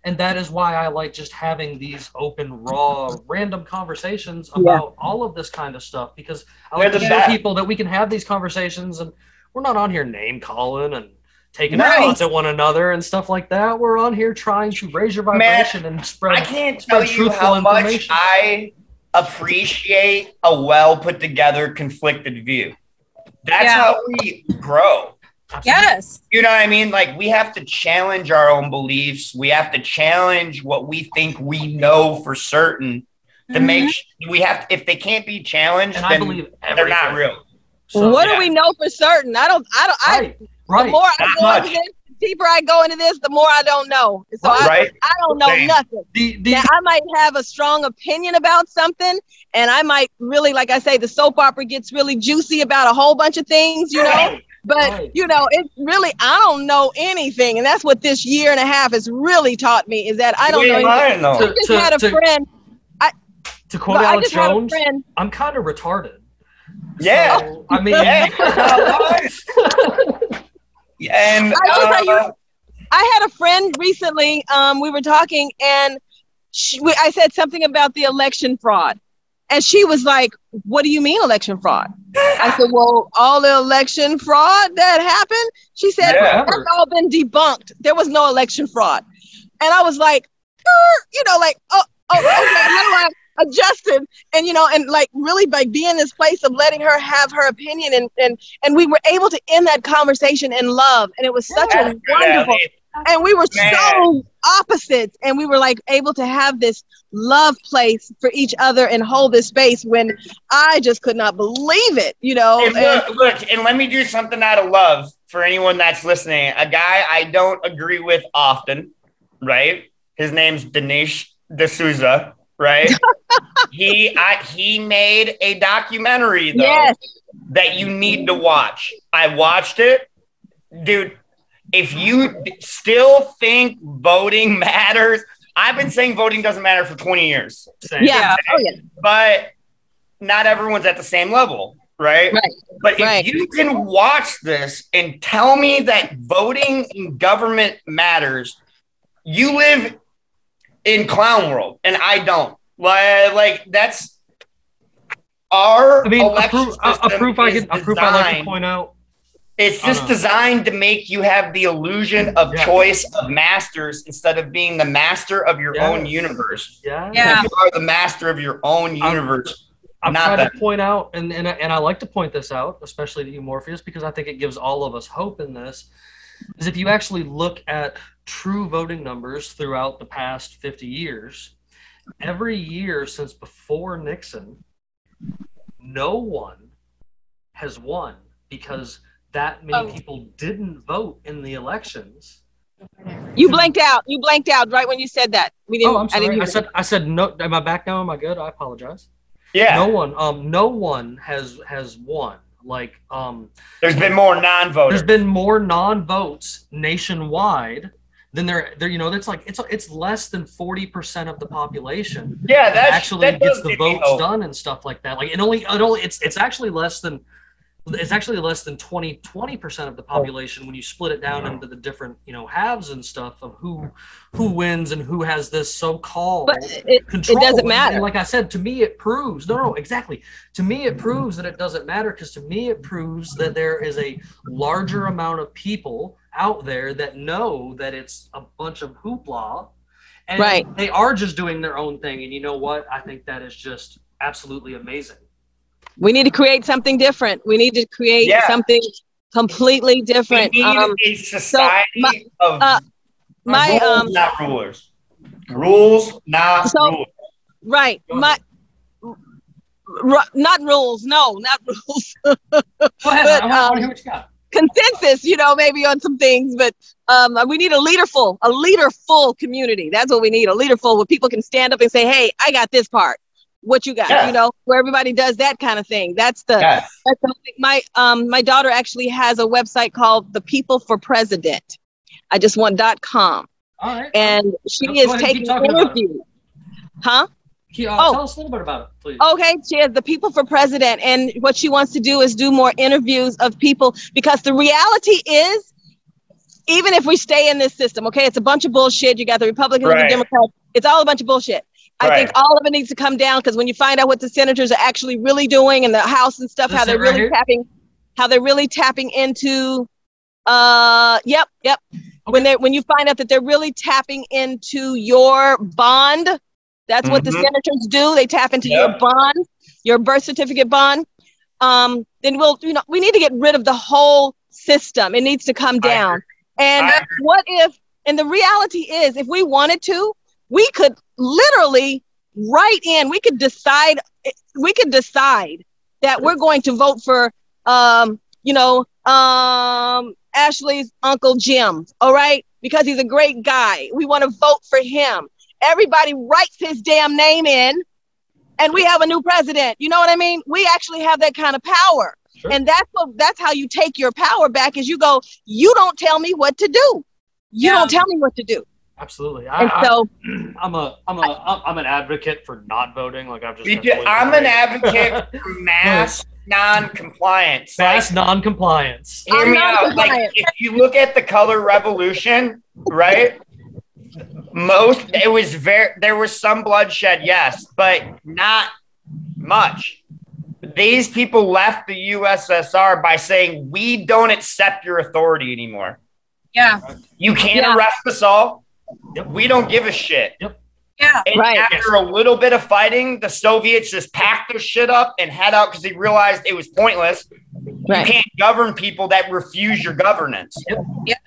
And that is why I like just having these open, raw, random conversations about all of this kind of stuff, because I like to show people that we can have these conversations, and we're not on here name calling and taking shots at one another and stuff like that. We're on here trying to raise your vibration and spread. I can't tell you how much I appreciate a well put together, conflicted view. That's how we grow. Yes. You know what I mean? Like, we have to challenge our own beliefs. We have to challenge what we think we know for certain to make sure we have to, if they can't be challenged, and then I believe they're not real. So, what do we know for certain? I don't the more I go into this, the deeper I go into this, the more I don't know. So I don't know nothing. Now, I might have a strong opinion about something, and I might really, like I say, the soap opera gets really juicy about a whole bunch of things, But, right. you know, it's really, I don't know anything. And that's what this year and a half has really taught me, is that I don't know anything. I just had a friend. To quote Alex Jones, I'm kind of retarded. Yeah. So, I mean. Yeah. And I had a friend recently, we were talking, and I said something about the election fraud. And she was like, what do you mean election fraud? I said, well, all the election fraud that happened? She said, that's all been debunked. There was no election fraud. And I was like, you know, like, oh, okay, how do I adjust it? And, you know, and like really by being in this place of letting her have her opinion. And we were able to end that conversation in love. And it was such a wonderful... And we were so opposites, and we were like able to have this love place for each other and hold this space when I just could not believe it, you know. And look, and let me do something out of love for anyone that's listening. A guy I don't agree with often, right? His name's Dinesh D'Souza, right? He made a documentary though that you need to watch. I watched it, dude. If you still think voting matters, I've been saying voting doesn't matter for 20 years. Yeah. Oh, yeah. But not everyone's at the same level, right? Right. But if you can watch this and tell me that voting in government matters, you live in clown world, and I don't. Like that's our election system I like to point out. It's just designed to make you have the illusion of choice of masters instead of being the master of your own universe. Yeah. You are the master of your own universe. I'm trying to point out, and I like to point this out, especially to you, Morpheus, because I think it gives all of us hope in this, is if you actually look at true voting numbers throughout the past 50 years, every year since before Nixon, no one has won because that many people didn't vote in the elections. You blanked out. You blanked out right when you said that. We didn't. Oh, I'm sorry. I said no. Am I back now? Am I good? I apologize. Yeah. No one has won. Like there's been more non-voters. There's been more non-votes nationwide than there. You know, that's like it's less than 40% of the population. Yeah, that actually gets the votes done and stuff like that. Like it only it's actually less than. It's actually less than 20% of the population when you split it down into the different, you know, halves and stuff of who wins and who has this so-called control. It doesn't matter. And like I said, to me, it proves exactly. To me, it proves that it doesn't matter because to me, it proves that there is a larger amount of people out there that know that it's a bunch of hoopla, and they are just doing their own thing. And you know what? I think that is just absolutely amazing. We need to create something different. We need to create something completely different. We need a society of rules, not rulers. Rules, not rules. Right. Not rules. No, not rules. But, I want to hear what you got. Consensus, you know, maybe on some things, but we need a leaderful community. That's what we need, a leaderful where people can stand up and say, hey, I got this part. What you got, you know, where everybody does that kind of thing. That's the thing. My daughter actually has a website called The People for President. I just want .com. All right. And she is taking interviews. Huh? Tell us a little bit about it, please. Okay. She has The People for President. And what she wants to do is do more interviews of people, because the reality is, even if we stay in this system, okay, it's a bunch of bullshit. You got the Republicans and the Democrats. It's all a bunch of bullshit. I think all of it needs to come down, because when you find out what the senators are actually really doing and the House and stuff, how they're really tapping into, okay. When you find out that they're really tapping into your bond, that's what the senators do. They tap into your bond, your birth certificate bond. Then we need to get rid of the whole system. It needs to come down. And the reality is, if we wanted to, we could literally write in, we could decide that we're going to vote for, Ashley's Uncle Jim. All right. Because he's a great guy. We want to vote for him. Everybody writes his damn name in, and we have a new president. You know what I mean? We actually have that kind of power. Sure. And that's how you take your power back, is you go, you don't tell me what to do. You don't tell me what to do. Absolutely. I'm an advocate for not voting. Like I'm an advocate for mass non-compliance. Mass non-compliance. Hear me out. Like, if you look at the color revolution, right? There was some bloodshed, yes, but not much. These people left the USSR by saying, we don't accept your authority anymore. Yeah. You can't arrest us all. Yep. We don't give a shit. Yep. Yeah. And after a little bit of fighting, the Soviets just packed their shit up and head out because they realized it was pointless. Right. You can't govern people that refuse your governance. Yep. Yep.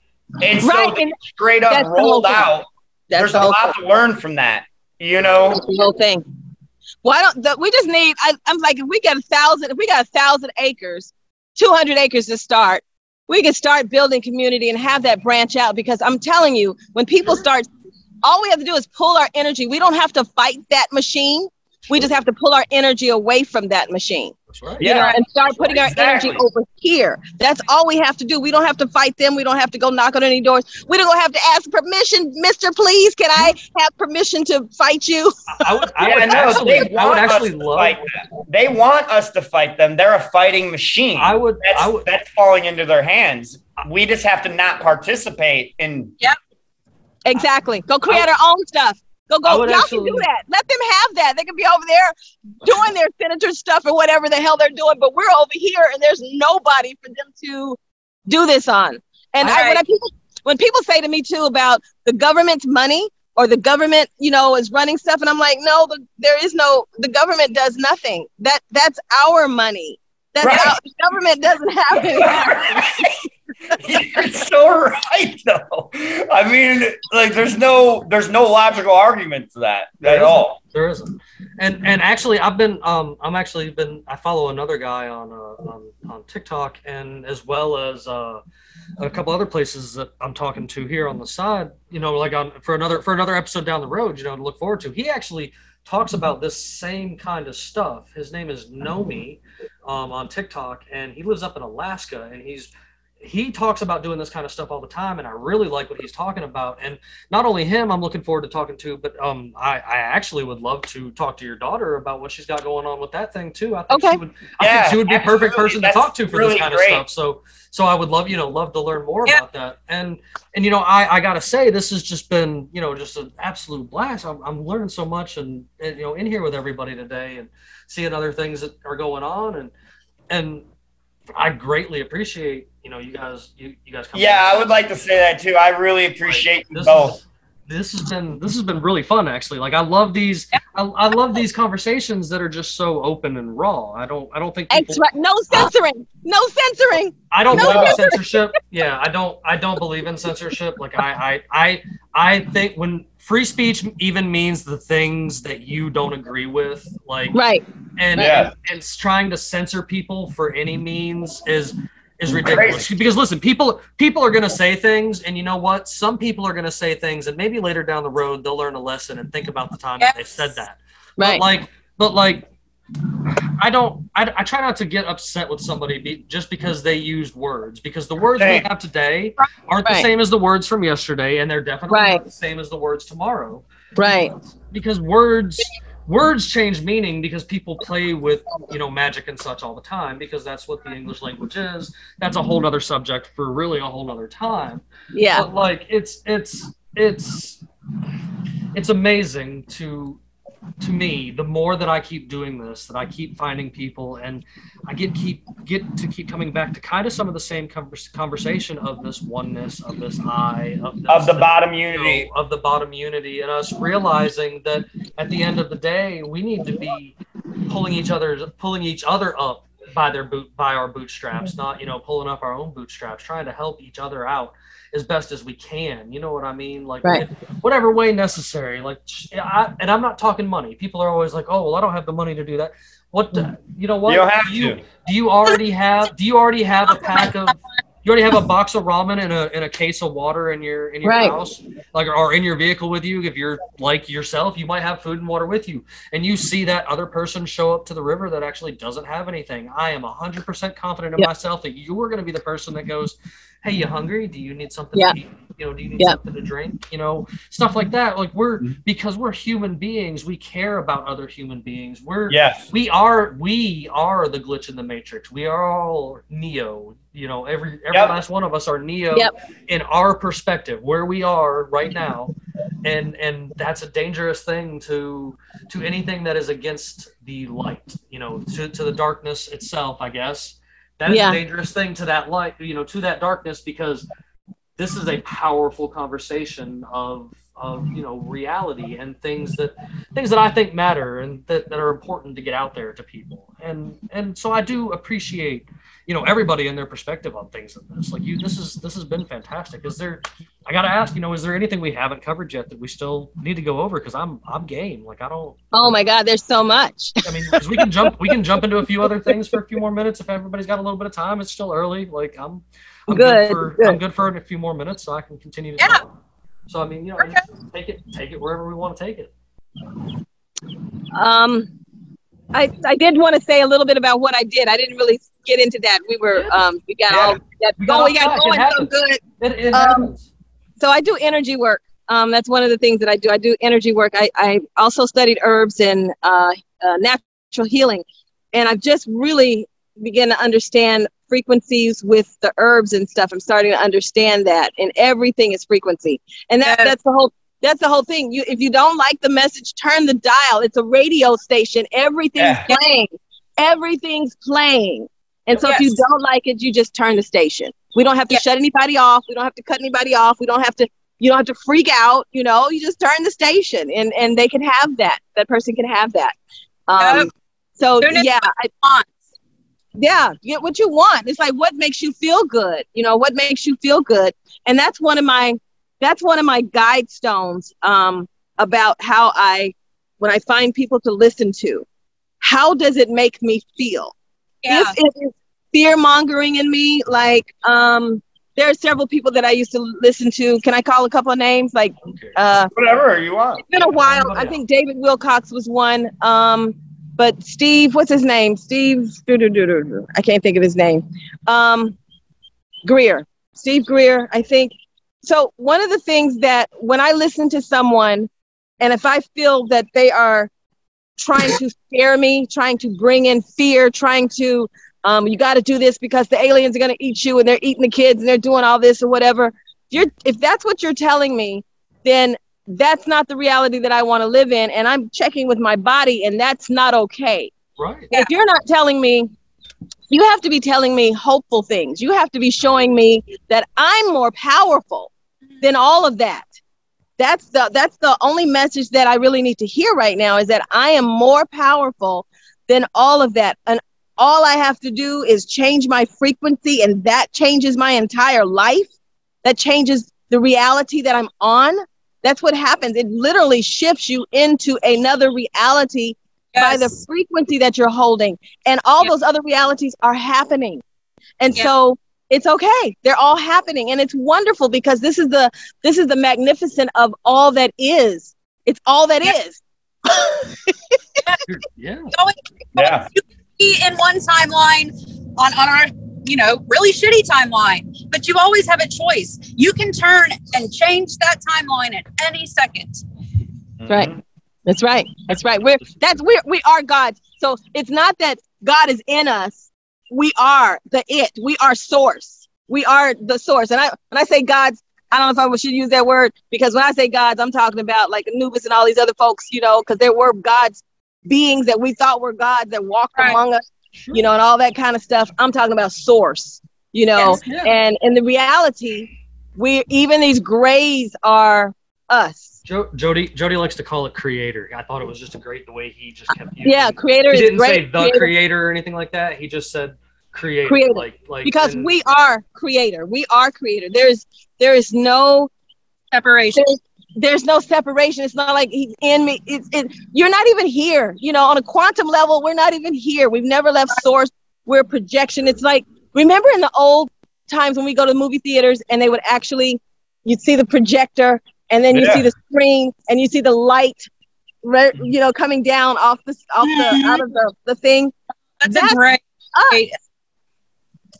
And so they straight up rolled out. There's a lot to learn from that, you know? That's the whole thing. If we got 1,000 acres, 200 acres to start, we can start building community and have that branch out, because I'm telling you, when people start, all we have to do is pull our energy. We don't have to fight that machine. We just have to pull our energy away from that machine. That's right. And start putting our energy over here. That's all we have to do. We don't have to fight them. We don't have to go knock on any doors. We don't have to ask permission. Mister, please, can I have permission to fight you? They want us to fight them. They're a fighting machine. That's falling into their hands. We just have to not participate in. Yep. Exactly. Go create our own stuff. Y'all can do that. Let them have that. They can be over there doing their senator stuff or whatever the hell they're doing, but we're over here and there's nobody for them to do this on. And when people say to me too about the government's money or the government, is running stuff, and I'm like, no, the government does nothing. That's our money. The government doesn't have it. You're so right, though. I mean, like, there's no logical argument to that at all. There isn't. And actually, I follow another guy on TikTok, and as well as a couple other places that I'm talking to here on the side. For another episode down the road, to look forward to. He actually talks about this same kind of stuff. His name is Nomi on TikTok, and he lives up in Alaska, and he talks about doing this kind of stuff all the time, and I really like what he's talking about. And not only him, I'm looking forward to talking to, but I actually would love to talk to your daughter about what she's got going on with that thing too. I think she would be a perfect person to talk to for this kind of stuff. So I would love to learn more about that. And I gotta say, this has just been just an absolute blast. I'm learning so much, and in here with everybody today, and seeing other things that are going on, and I greatly appreciate. You guys. I would like to say that too. I really appreciate you both. This has been really fun, actually. Like, I love these. I love these conversations that are just so open and raw. I don't think people, no censoring. No censoring. I don't believe in censorship. Yeah, I don't believe in censorship. Like, I think when free speech even means the things that you don't agree with, like and trying to censor people for any means is ridiculous. Crazy. Because listen, people are going to say things, and you know what? Some people are going to say things, and maybe later down the road they'll learn a lesson and think about the time that they said that. Right. But I try not to get upset with somebody just because they used words, because the words we have today aren't the same as the words from yesterday, and they're definitely not the same as the words tomorrow. Right. Because words change meaning, because people play with, magic and such all the time, because that's what the English language is. That's a whole other subject for really a whole other time. Yeah. But it's amazing to me, the more that I keep doing this, that I keep finding people, and I get to keep coming back to kind of some of the same conversation of this oneness, of this I, of the bottom unity, and us realizing that at the end of the day, we need to be pulling each other up by our bootstraps, not pulling up our own bootstraps, trying to help each other out as best as we can. You know what I mean? Like, whatever way necessary. Like, and I'm not talking money. People are always like, "Oh, well, I don't have the money to do that." What? You know what? You don't have to. Do you already have a pack of You already have a box of ramen and a case of water in your house, like, or in your vehicle with you. If you're like yourself, you might have food and water with you. And you see that other person show up to the river that actually doesn't have anything. I am 100% confident in myself that you are going to be the person that goes, "Hey, you hungry? Do you need something to eat? You know, do you need something to drink? You know, stuff like that." Like, we're, because we're human beings, we care about other human beings. We're, we are the glitch in the Matrix. We are all Neo. You know, every last one of us are Neo in our perspective, where we are right now. And that's a dangerous thing to anything that is against the light, you know, to the darkness itself, I guess. That is a dangerous thing to that light, you know, to that darkness, because this is a powerful conversation of, you know, reality and things that I think matter and that are important to get out there to people. And so I do appreciate, you know, everybody and their perspective on things in this. Like, you, this has been fantastic. Is there, I got to ask, you know, is there anything we haven't covered yet that we still need to go over? Because I'm game. Like, I don't. Oh my God, there's so much. I mean, cause we can jump into a few other things for a few more minutes if everybody's got a little bit of time. It's still early. Like, I'm good for a few more minutes, so I can continue to talk. So I mean, you know, just take it wherever we want to take it. I did want to say a little bit about what I did. I didn't really get into that. We were we got going so good. It happens. So I do energy work. That's one of the things that I do. I do energy work. I also studied herbs and natural healing, and I've just really began to understand frequencies with the herbs and stuff. I'm starting to understand that, and everything is frequency, and that's the whole thing. You, if you don't like the message, turn the dial. It's a radio station. Everything's playing. Everything's playing. And so if you don't like it, you just turn the station. We don't have to shut anybody off. We don't have to cut anybody off. We don't have to. You don't have to freak out. You know, you just turn the station, and they can have that. That person can have that. So get what you want. It's like, what makes you feel good? You know, what makes you feel good? And that's one of my. That's one of my guide stones about how when I find people to listen to, how does it make me feel? If it is fear mongering in me, like there are several people that I used to listen to. Can I call a couple of names? Like whatever you want. It's been a while. I think David Wilcox was one. But Steve, what's his name? Steve, I can't think of his name. Greer, Steve Greer, I think. So one of the things that when I listen to someone, and if I feel that they are trying to scare me, trying to bring in fear, trying to, you got to do this because the aliens are going to eat you and they're eating the kids and they're doing all this or whatever. If that's what you're telling me, then that's not the reality that I want to live in. And I'm checking with my body, and that's not okay. Right. If you're not telling me, you have to be telling me hopeful things. You have to be showing me that I'm more powerful than all of that. That's the only message that I really need to hear right now, is that I am more powerful than all of that. And all I have to do is change my frequency, and that changes my entire life. That changes the reality that I'm on. That's what happens. It literally shifts you into another reality by the frequency that you're holding. And all those other realities are happening. And so it's okay. They're all happening. And it's wonderful, because this is the magnificent of all that is. It's all that is. Be in one timeline on our, you know, really shitty timeline, but you always have a choice. You can turn and change that timeline at any second. Right. That's right. That's right. We are gods. So it's not that God is in us. We are the it. We are source. We are the source. And when I say gods, I don't know if I should use that word, because when I say gods, I'm talking about like Anubis and all these other folks, you know, because there were gods, beings that we thought were gods that walked among us, you know, and all that kind of stuff. I'm talking about source, you know, and in the reality, we even these grays are us. Jody likes to call it creator. I thought it was just a great the way he just kept using. Yeah, creator. He didn't say the creator or anything like that. He just said creator. Like because we are creator. We are creator. There is no separation. There's no separation. It's not like he's in me. You're not even here. You know, on a quantum level, we're not even here. We've never left source. We're projection. It's like, remember in the old times when we go to movie theaters and they would actually, you'd see the projector and then you see the screen and you see the light, you know, coming down off the, out of the thing. That's great.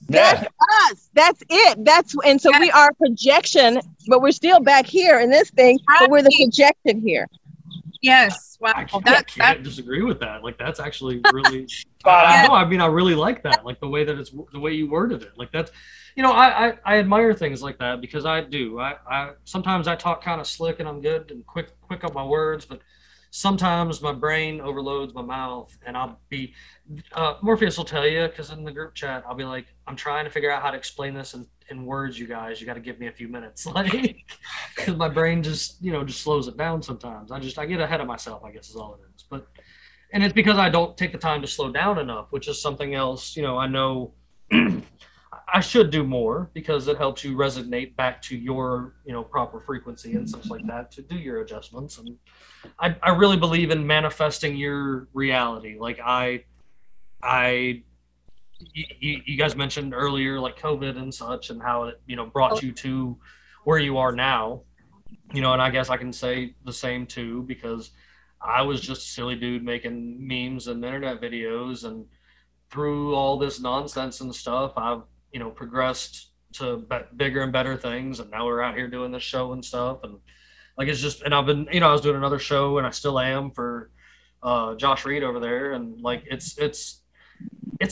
That's us. That's it. And so we are a projection, but we're still back here in this thing, but we're the projection here. Yes. Wow. Actually, I can't disagree with that. Like, that's actually really no, I mean, I really like that. Like the way that it's, the way you worded it. Like that's, you know, I admire things like that because I do. I sometimes I talk kind of slick and I'm good and quick on my words, but sometimes my brain overloads my mouth and I'll be, Morpheus will tell you, because in the group chat, I'll be like, I'm trying to figure out how to explain this in words, you guys. You got to give me a few minutes. Like, because my brain just, you know, just slows it down sometimes. I get ahead of myself, I guess is all it is. But, and it's because I don't take the time to slow down enough, which is something else, you know, I know I should do more because it helps you resonate back to your, you know, proper frequency and stuff like that to do your adjustments. And I really believe in manifesting your reality. Like you guys mentioned earlier, like COVID and such and how it, you know, brought you to where you are now, you know, and I guess I can say the same too, because I was just a silly dude making memes and internet videos, and through all this nonsense and stuff, I've, you know, progressed to bigger and better things. And now we're out here doing this show and stuff. And like, it's just, and I've been, you know, I was doing another show and I still am for Josh Reed over there. And like, it's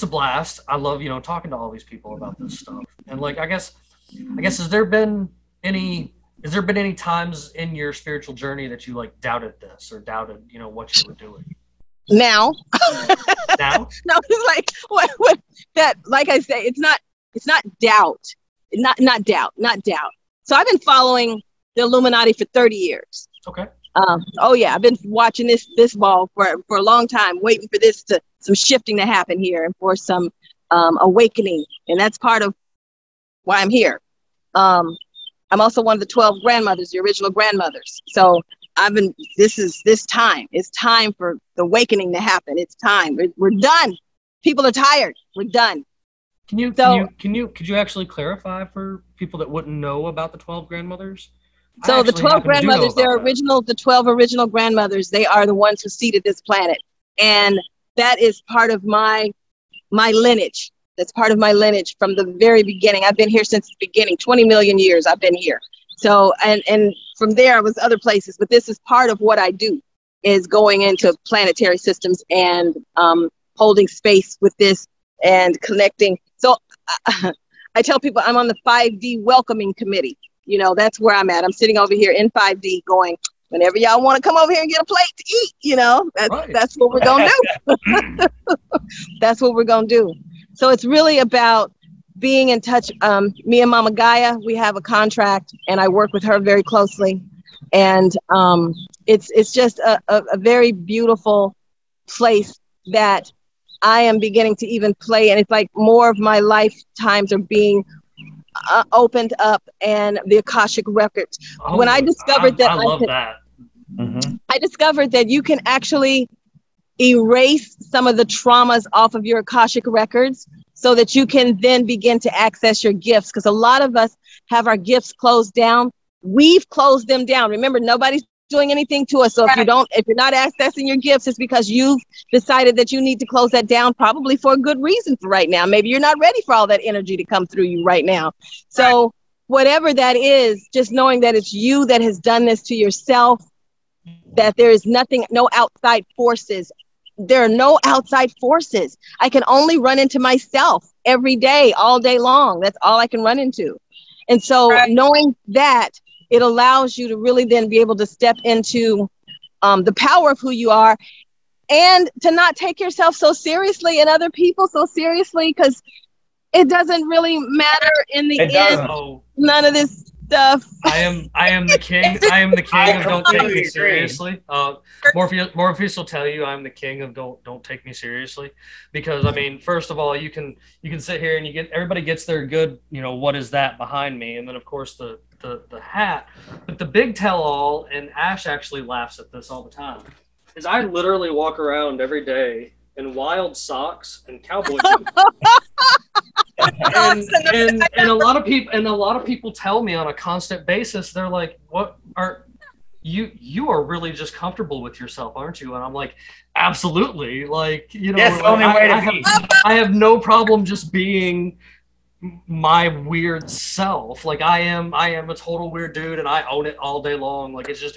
a blast. I love, you know, talking to all these people about this stuff. And like, I guess, has there been any times in your spiritual journey that you like doubted this or doubted, you know, what you were doing? Now? No, it's like what that, like I say, it's not doubt. So I've been following the Illuminati for 30 years. Okay. I've been watching this ball for a long time, waiting for some shifting to happen here and for some awakening, and that's part of why I'm here. I'm also one of the 12 grandmothers, the original grandmothers. So this time. It's time for the awakening to happen. It's time. We're done. People are tired. We're done. Could you actually clarify for people that wouldn't know about the 12 grandmothers? So the 12 grandmothers, the 12 original grandmothers, they are the ones who seeded this planet. And that is part of my lineage. That's part of my lineage from the very beginning. I've been here since the beginning, 20 million years I've been here. So, and from there I was other places, but this is part of what I do, is going into planetary systems and holding space with this and connecting. So I tell people I'm on the 5D welcoming committee. You know, that's where I'm at. I'm sitting over here in 5D going, whenever y'all want to come over here and get a plate to eat, you know, that's what we're going to do. That's what we're going to do. So it's really about being in touch. Me and Mama Gaia, we have a contract and I work with her very closely. And it's just a very beautiful place that I am beginning to even play. And it's like more of my lifetimes are being opened up, and the Akashic records. When I discovered that. Mm-hmm. I discovered that you can actually erase some of the traumas off of your Akashic records so that you can then begin to access your gifts. Because a lot of us have our gifts closed down. We've closed them down. Remember, nobody's doing anything to us. So right. If you're not accessing your gifts, it's because you've decided that you need to close that down, probably for a good reason for right now. Maybe you're not ready for all that energy to come through you right now. So right. Whatever that is, just knowing that it's you that has done this to yourself, that there is nothing, no outside forces. There are no outside forces. I can only run into myself every day, all day long. That's all I can run into. And so right. Knowing that, it allows you to really then be able to step into the power of who you are, and to not take yourself so seriously and other people so seriously, because it doesn't really matter in the end. None of this stuff. I am the king. I am the king of don't take me seriously. Morpheus will tell you I'm the king of don't take me seriously, because I mean, first of all, you can sit here and everybody gets their good, you know, what is that behind me, and then of course the hat, but the big tell-all, and Ash actually laughs at this all the time, is I literally walk around every day in wild socks and cowboy boots. and a lot of people tell me on a constant basis, they're like, what are you, you are really just comfortable with yourself, aren't you? And I'm like, absolutely. Like, you know, yes, like, I have no problem just being my weird self. Like I am a total weird dude, and I own it all day long. Like it's just,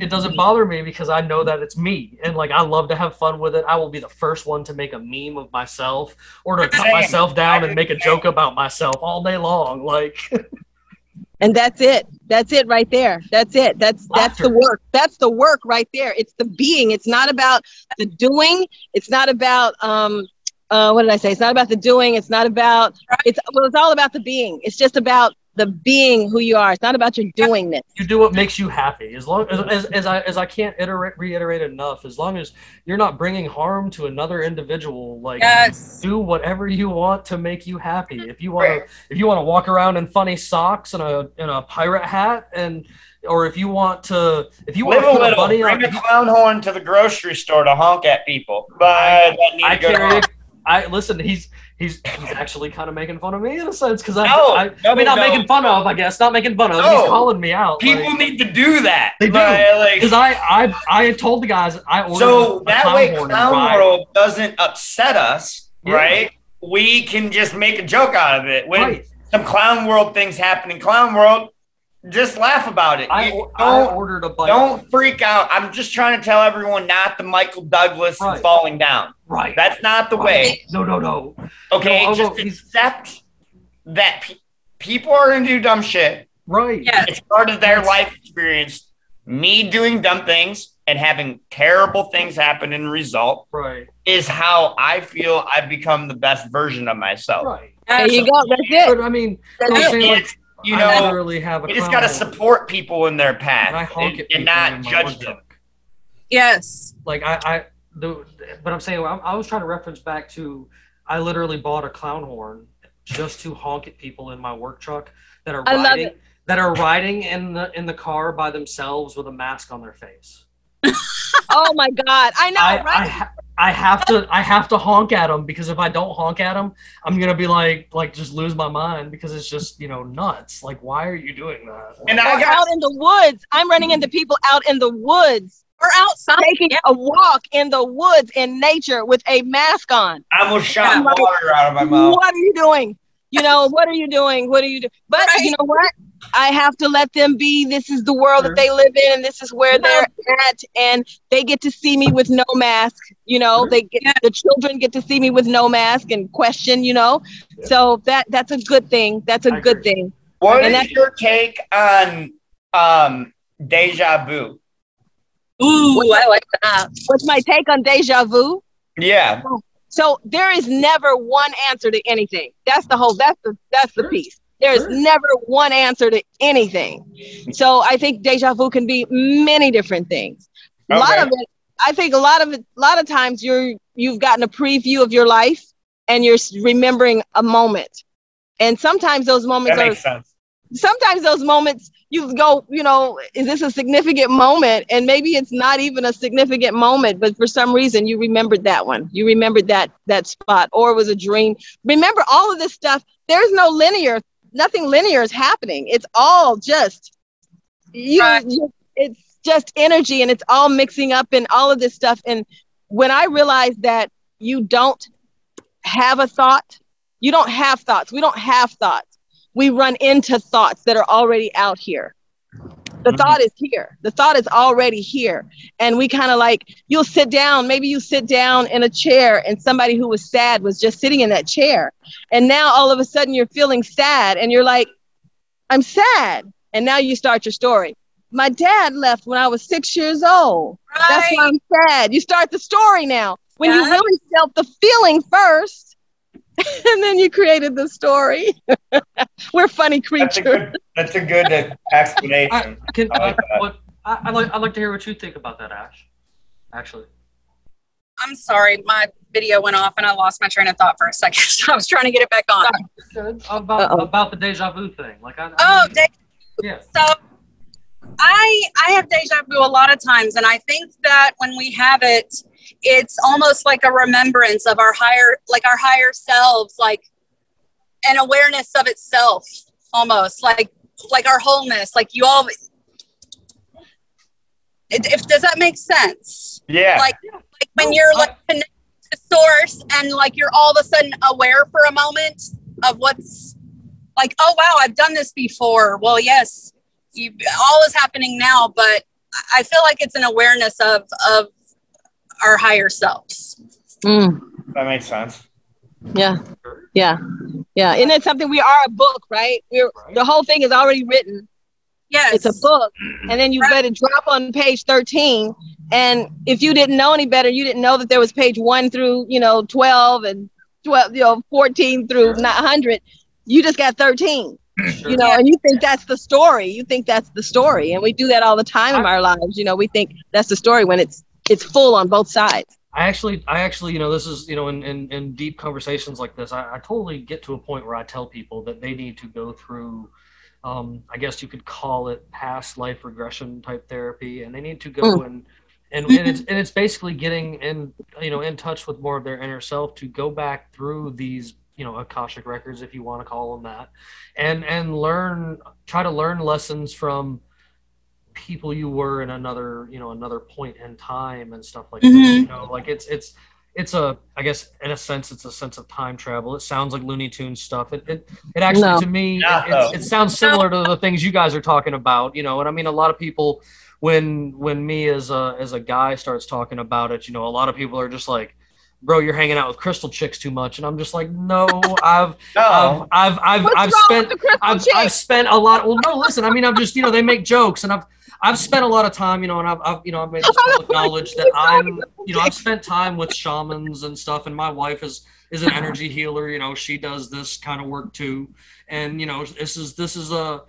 it doesn't bother me because I know that it's me, and like I love to have fun with it. I will be the first one to make a meme of myself or to cut myself down and make a joke about myself all day long. Like, and that's it. That's it right there. That's it. That's the work. That's the work right there. It's the being. It's not about the doing. It's not about what did I say? It's not about the doing. It's not about it's all about the being. It's just about the being who you are. It's not about your doingness. You do what makes you happy. As long as I can't reiterate enough, as long as you're not bringing harm to another individual, like do whatever you want to make you happy. If you want to walk around in funny socks and a pirate hat, and or if you want to put a bunny on, bring a clown horn to the grocery store to honk at people. But listen, he's actually kind of making fun of me in a sense, because I mean, not making fun of, I guess. He's calling me out. People need to do that. They do. Because I told the guys I ordered. So that way, Clown World doesn't upset us, right? We can just make a joke out of it. When some Clown World things happen in Clown World, just laugh about it. I ordered a bike. Don't freak out. I'm just trying to tell everyone not the Michael Douglas and falling down. Right. That's not the way. No. Okay, no, just accept that people are going to do dumb shit. Right. Yeah. It's part of their life experience. Me doing dumb things and having terrible things happen in result is how I feel I've become the best version of myself. Right. There you go. That's it. But, I mean, we just got to support people in their path and not judge them. Yes. Like, but I'm saying, I was trying to reference back to, I literally bought a clown horn just to honk at people in my work truck that are riding in the car by themselves with a mask on their face. Oh my God! I know. I have to honk at them, because if I don't honk at them, I'm gonna be like just lose my mind, because it's just, you know, nuts. Like, why are you doing that? And I got out in the woods. I'm running into people out in the woods. We're outside taking a walk in the woods in nature with a mask on. I will shot water out of my mouth. What are you doing? You know, what are you doing? What are you doing? But you know what? I have to let them be. This is the world that they live in, and this is where they're at. And they get to see me with no mask. You know, the children get to see me with no mask and question, you know. Yeah. So that's a good thing. That's a good thing. What is your take on deja vu? Ooh, I like that. What's my take on deja vu? Yeah. So there is never one answer to anything. That's the piece. There's never one answer to anything. So I think deja vu can be many different things. A lot of it, I think a lot of times you've gotten a preview of your life and you're remembering a moment. And sometimes those moments you go, you know, is this a significant moment? And maybe it's not even a significant moment, but for some reason you remembered that one. You remembered that spot, or it was a dream. Remember, all of this stuff, there's no linear, nothing linear is happening. It's all just, it's just energy, and it's all mixing up and all of this stuff. And when I realized that you don't have a thought, you don't have thoughts. We don't have thoughts. We run into thoughts that are already out here. The thought is here. The thought is already here. And we kind of like, maybe you sit down in a chair, and somebody who was sad was just sitting in that chair. And now all of a sudden you're feeling sad, and you're like, I'm sad. And now you start your story. My dad left when I was 6 years old. Right. That's why I'm sad. You start the story now. When you really felt the feeling first, and then you created the story. We're funny creatures. That's a good explanation. I'd like to hear what you think about that, Ash. Actually, I'm sorry, my video went off and I lost my train of thought for a second. So I was trying to get it back on. About the deja vu thing, like yeah. So I have deja vu a lot of times, and I think that when we have it, it's almost like a remembrance of our higher selves. Like, an awareness of itself, almost like our wholeness, like you all. If does that make sense? Yeah. Like when you're like connected to source and like you're all of a sudden aware for a moment of what's like, oh wow, I've done this before. Well, yes, all is happening now, but I feel like it's an awareness of our higher selves. Mm. That makes sense. Yeah. Yeah. Yeah. Isn't it something? We are a book, right? The whole thing is already written. Yes. It's a book. And then you let it drop on page 13. And if you didn't know any better, you didn't know that there was page 1 through, 12 and 12, 14 through 900. You just got 13, and you think that's the story. You think that's the story. And we do that all the time in our lives. We think that's the story when it's full on both sides. I actually, this is, in deep conversations like this, I totally get to a point where I tell people that they need to go through, I guess you could call it past life regression type therapy, and they need to go and it's basically getting in, in touch with more of their inner self to go back through these, Akashic records, if you want to call them that, and try to learn lessons from people you were in another, another point in time and stuff like that. It's a, I guess, in a sense, it's a sense of time travel. It sounds like Looney Tunes stuff. It actually, to me, it sounds similar to the things you guys are talking about, and I mean, a lot of people, when me as a guy starts talking about it, a lot of people are just like, bro, you're hanging out with crystal chicks too much. And I'm just like, no, I've spent a lot. Well, no, listen, I mean, I'm just, they make jokes, and I've spent a lot of time, and I've made this public knowledge that I've spent time with shamans and stuff. And my wife is an energy healer. She does this kind of work too. And, this is a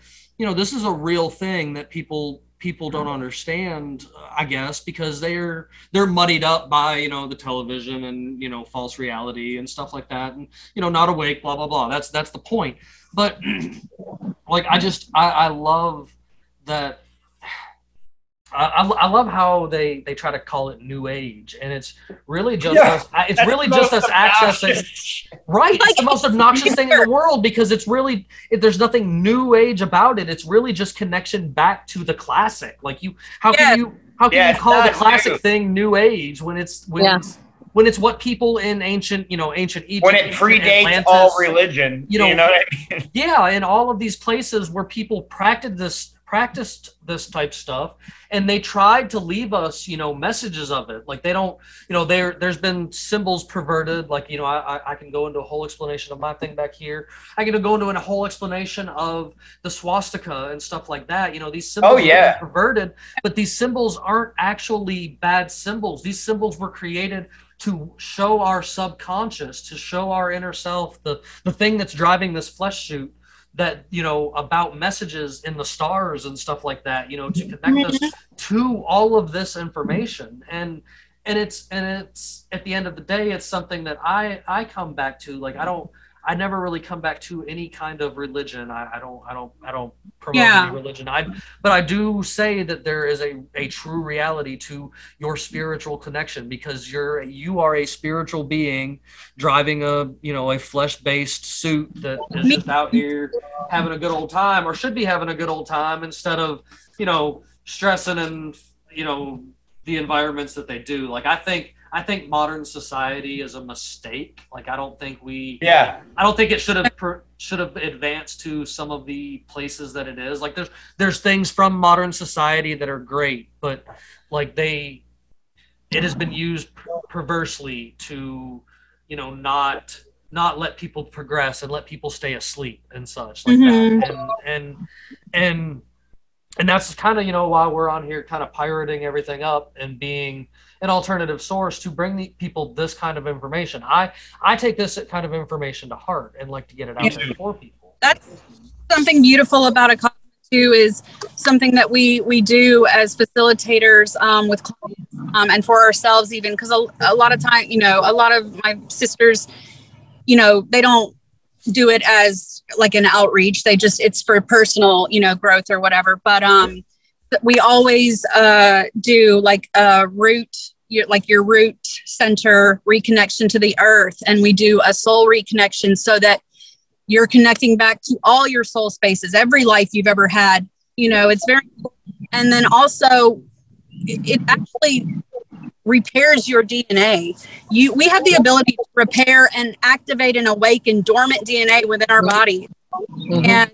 real thing that people don't understand, I guess, because they're muddied up by, the television and, false reality and stuff like that. And, not awake, blah, blah, blah. That's the point. But like, I love that. I love how they try to call it New Age, and it's really just us accessing. Right, it's the most obnoxious thing in the world, because it's really there's nothing New Age about it. It's really just connection back to the classic. Like how can you call the classic thing New Age when it's what people in ancient Egypt, when it predates Atlantis, all religion, what I mean? Yeah, in all of these places where people practiced this type stuff, and they tried to leave us messages of it, like they don't there's been symbols perverted, like I can go into a whole explanation of my thing back here. I can go into a whole explanation of the swastika and stuff like that. These symbols are perverted, but these symbols aren't actually bad symbols. These symbols were created to show our subconscious, to show our inner self, the thing that's driving this flesh suit, that about messages in the stars and stuff like that, to connect us to all of this information. And it's at the end of the day, it's something that I come back to. Like I never really come back to any kind of religion. I don't promote any religion. But I do say that there is a true reality to your spiritual connection, because you are a spiritual being driving a flesh-based suit that is just out here having a good old time, or should be having a good old time, instead of, stressing and, the environments that they do. Like I think modern society is a mistake. Like I don't think it should have advanced to some of the places that it is. Like there's things from modern society that are great, but like it has been used perversely to, not let people progress and let people stay asleep and such like that. And that's kind of, why we're on here kind of pirating everything up and being an alternative source to bring the people this kind of information. I take this kind of information to heart and like to get it out there for people. That's something beautiful about Acosma too, is something that we do as facilitators with clients and for ourselves even, because a lot of time, a lot of my sisters, they don't do it as like an outreach. They just, it's for personal, growth or whatever. But, we always, do like a root, your root center reconnection to the earth. And we do a soul reconnection so that You're connecting back to all your soul spaces, every life you've ever had. You know, it's very cool. And then also it actually repairs your DNA. We have the ability to repair and activate and awaken dormant DNA within our body. Mm-hmm. And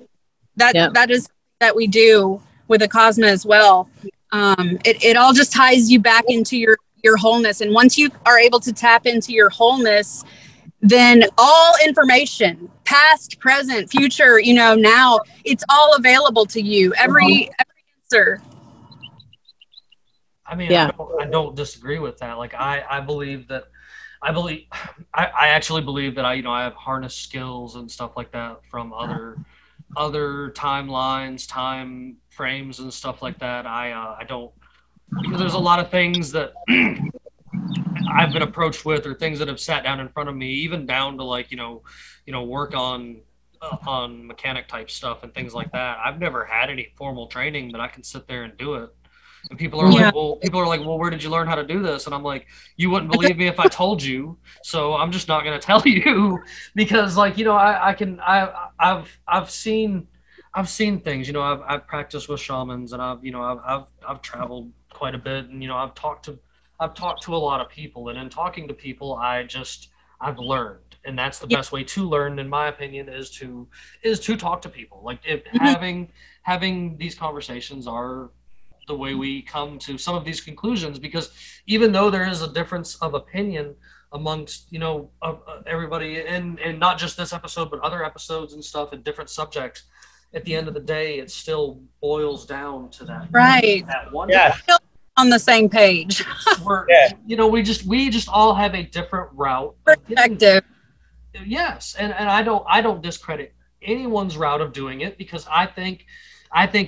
that is that we do with Acosma as well. It all just ties you back into your wholeness. And once you are able to tap into your wholeness, then all information, past, present, future, you know, now, it's all available to you. Every answer. I mean, yeah. I don't disagree with that. Like, I actually believe that I, you know, I have harnessed skills and stuff like that from other timelines, time frames and stuff like that. I don't, because there's a lot of things that I've been approached with, or things that have sat down in front of me, even down to like, you know, work on mechanic type stuff and things like that. I've never had any formal training, but I can sit there and do it. And people are like, well, where did you learn how to do this? And I'm like, you wouldn't believe me if I told you. So I'm just not going to tell you, because like, you know, I've seen things, you know, I've practiced with shamans, and I've traveled quite a bit, and, you know, I've talked to a lot of people, and in talking to people, I've learned. And that's the best way to learn, in my opinion, is to talk to people. Like having these conversations are the way we come to some of these conclusions, because even though there is a difference of opinion amongst, you know, everybody, and not just this episode, but other episodes and stuff and different subjects, at the end of the day, it still boils down to that. Right. That one. Yeah. On the same page. You know, we just all have a different route. Perspective. Yes. And I don't discredit anyone's route of doing it, because I think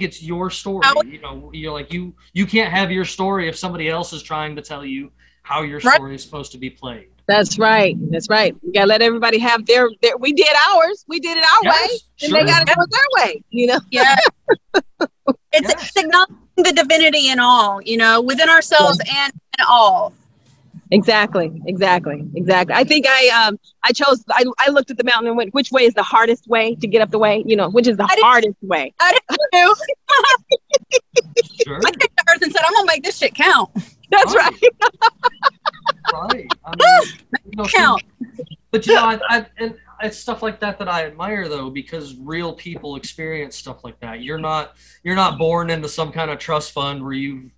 it's your story. You know, you're like, you can't have your story if somebody else is trying to tell you how your story is supposed to be played. That's right. You gotta let everybody have their we did ours. We did it our way. And sure. They gotta do it their way, you know? Yeah. It's acknowledging the divinity in all, you know, within ourselves and in all. Exactly. I think I looked at the mountain and went, which way is the hardest way to get up the way? You know, which is the hardest way? I didn't know. Sure. I picked the earth and said, I'm going to make this shit count. That's right. Right. I mean, you know, count. But, you know, and it's stuff like that I admire, though, because real people experience stuff like that. You're not born into some kind of trust fund where you've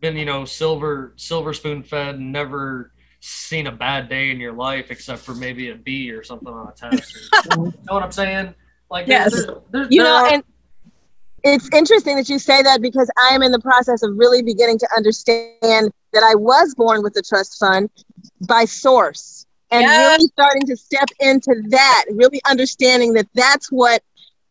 been, you know, silver spoon fed and never seen a bad day in your life, except for maybe a B or something on a test. You know what I'm saying? Like, yes. There's, you know, and it's interesting that you say that, because I am in the process of really beginning to understand that I was born with a trust fund by source, and really starting to step into that, really understanding that that's what,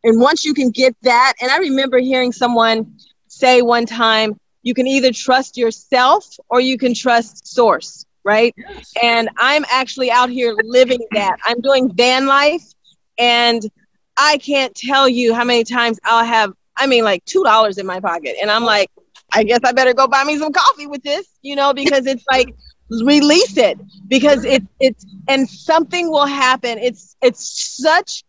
and once you can get that, and I remember hearing someone say one time, you can either trust yourself or you can trust source, right? Yes. And I'm actually out here living that. I'm doing van life, and I can't tell you how many times I'll have, I mean, like $2 in my pocket. And I'm like, I guess I better go buy me some coffee with this, you know, because it's like, release it, because it's, and something will happen. It's such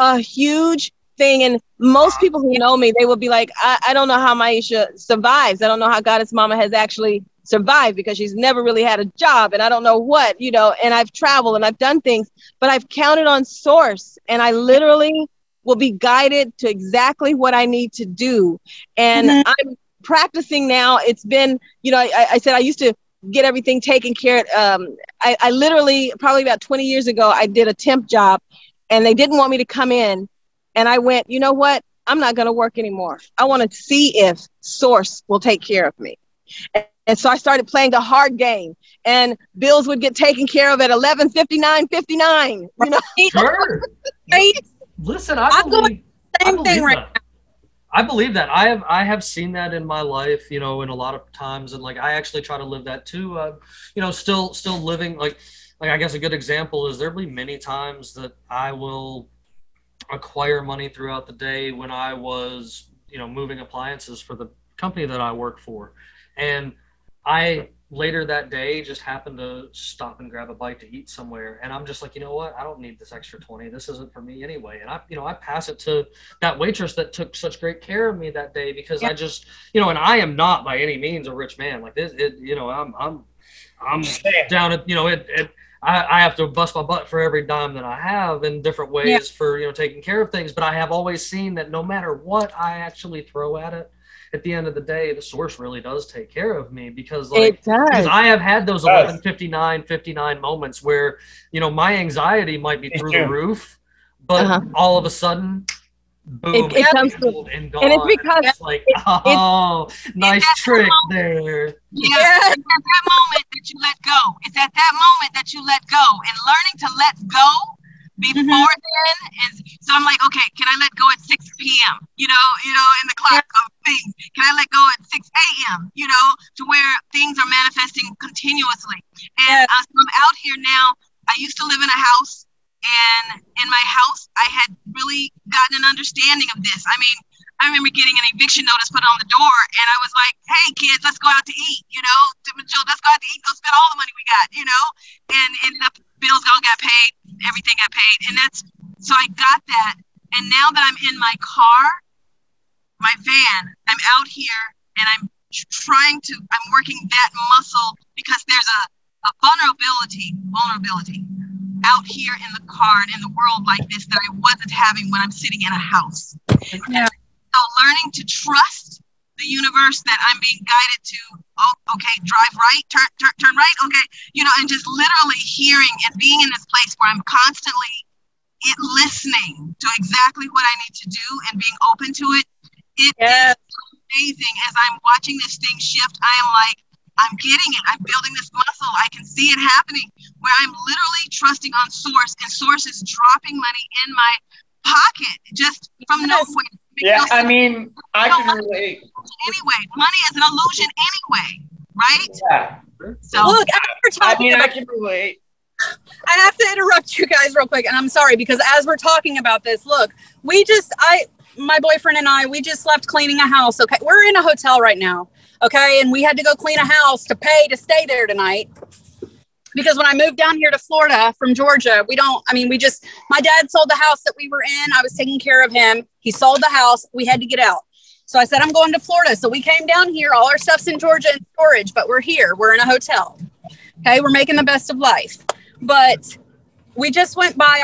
a huge thing. And most people who know me, they will be like, I don't know how Maisha survives. I don't know how Goddess Mama has actually survived, because she's never really had a job, and I don't know what, you know, and I've traveled and I've done things, but I've counted on source, and I literally will be guided to exactly what I need to do. And I'm practicing now. It's been, you know, I said I used to get everything taken care of. I literally, probably about 20 years ago, I did a temp job, and they didn't want me to come in. And I went, you know what? I'm not going to work anymore. I want to see if source will take care of me. And so I started playing the hard game, and bills would get taken care of at 11:59:59. You know? Sure. Listen, I believe that. I have seen that in my life, you know, in a lot of times. And like, I actually try to live that too. You know, still living, like I guess a good example is, there'll be many times that I will acquire money throughout the day when I was, you know, moving appliances for the company that I work for. And I later that day just happened to stop and grab a bite to eat somewhere, and I'm just like, you know what, I don't need this extra 20. This isn't for me anyway. And I, you know, I pass it to that waitress that took such great care of me that day, because I just, you know, and I am not by any means a rich man. Like this, you know, I'm down at, you know, I have to bust my butt for every dime that I have in different ways for, you know, taking care of things. But I have always seen that no matter what I actually throw at it, at the end of the day, the source really does take care of me, because like, because I have had those 11:59:59 moments where, you know, my anxiety might be through the roof, but all of a sudden, boom, it comes through. And it's because it's like, oh, nice trick there. Yeah, it's at that moment that you let go. It's at that moment that you let go, and learning to let go before then is, so I'm like, okay, can I let go at 6 p.m., you know, in the clock of things? Can I let go at 6 a.m., you know, to where things are manifesting continuously? And I'm out here now. I used to live in a house, and in my house, I had really gotten an understanding of this. I mean, I remember getting an eviction notice put on the door, and I was like, hey, kids, let's go out to eat, you know, let's go out to eat, go spend all the money we got, you know, and ended up bills all got paid, everything got paid. And that's, so I got that. And now that I'm in my car, my van, I'm out here, and I'm working that muscle, because there's a vulnerability out here in the car and in the world like this that I wasn't having when I'm sitting in a house. Yeah. So learning to trust the universe that I'm being guided to, oh, okay, drive right, turn right, okay, you know, and just literally hearing and being in this place where I'm constantly listening to exactly what I need to do and being open to it. It is amazing. As I'm watching this thing shift, I am like, I'm getting it. I'm building this muscle. I can see it happening, where I'm literally trusting on source, and source is dropping money in my pocket just from nowhere. Because I mean, I can relate. Anyway, money is an illusion anyway, right? Yeah. So look, I can relate. I have to interrupt you guys real quick, and I'm sorry, because as we're talking about this, look, my boyfriend and I, we just left cleaning a house, okay? We're in a hotel right now, okay? And we had to go clean a house to pay to stay there tonight. Because when I moved down here to Florida from Georgia, my dad sold the house that we were in. I was taking care of him. He sold the house. We had to get out. So I said, I'm going to Florida. So we came down here. All our stuff's in Georgia in storage, but we're here. We're in a hotel. Okay. We're making the best of life. But we just went by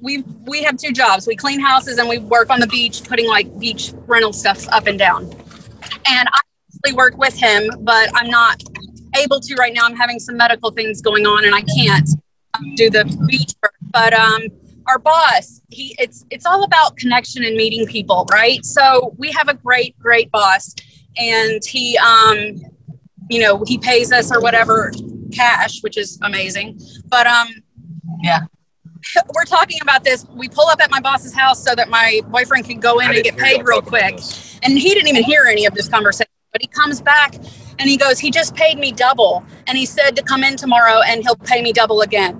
we have two jobs. We clean houses and we work on the beach, putting like beach rental stuff up and down. And I usually work with him, but I'm not able to right now. I'm having some medical things going on and I can't do the beach work, but our boss, it's all about connection and meeting people, right? So we have a great boss, and he you know, he pays us or whatever cash, which is amazing, but we're talking about this. We pull up at my boss's house so that my boyfriend can go in and get paid real quick, and he didn't even hear any of this conversation, but he comes back and he goes, he just paid me double. And he said to come in tomorrow and he'll pay me double again.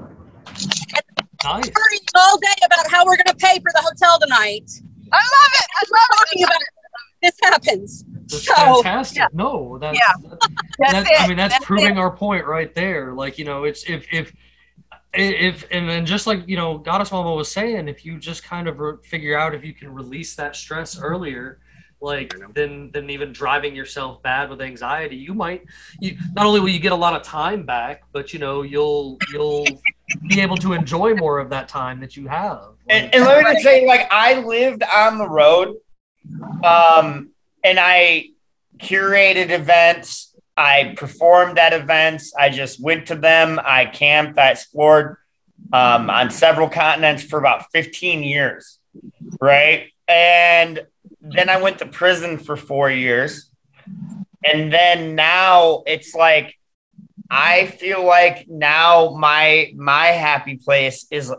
Nice. All day about how we're going to pay for the hotel tonight. I love it. I love talking about it. This happens. That's fantastic. Yeah. No, that's it. I mean, that's proving our point right there. Like, you know, it's if and then just like, you know, Goddess Mama was saying, if you just kind of figure out if you can release that stress earlier, like then even driving yourself bad with anxiety, you not only will you get a lot of time back, but you know, you'll be able to enjoy more of that time that you have. Like, and let me just say, like, I lived on the road, and I curated events. I performed at events. I just went to them. I camped. I explored on several continents for about 15 years, right? And then I went to prison for 4 years. And then now it's like, I feel like now my happy place is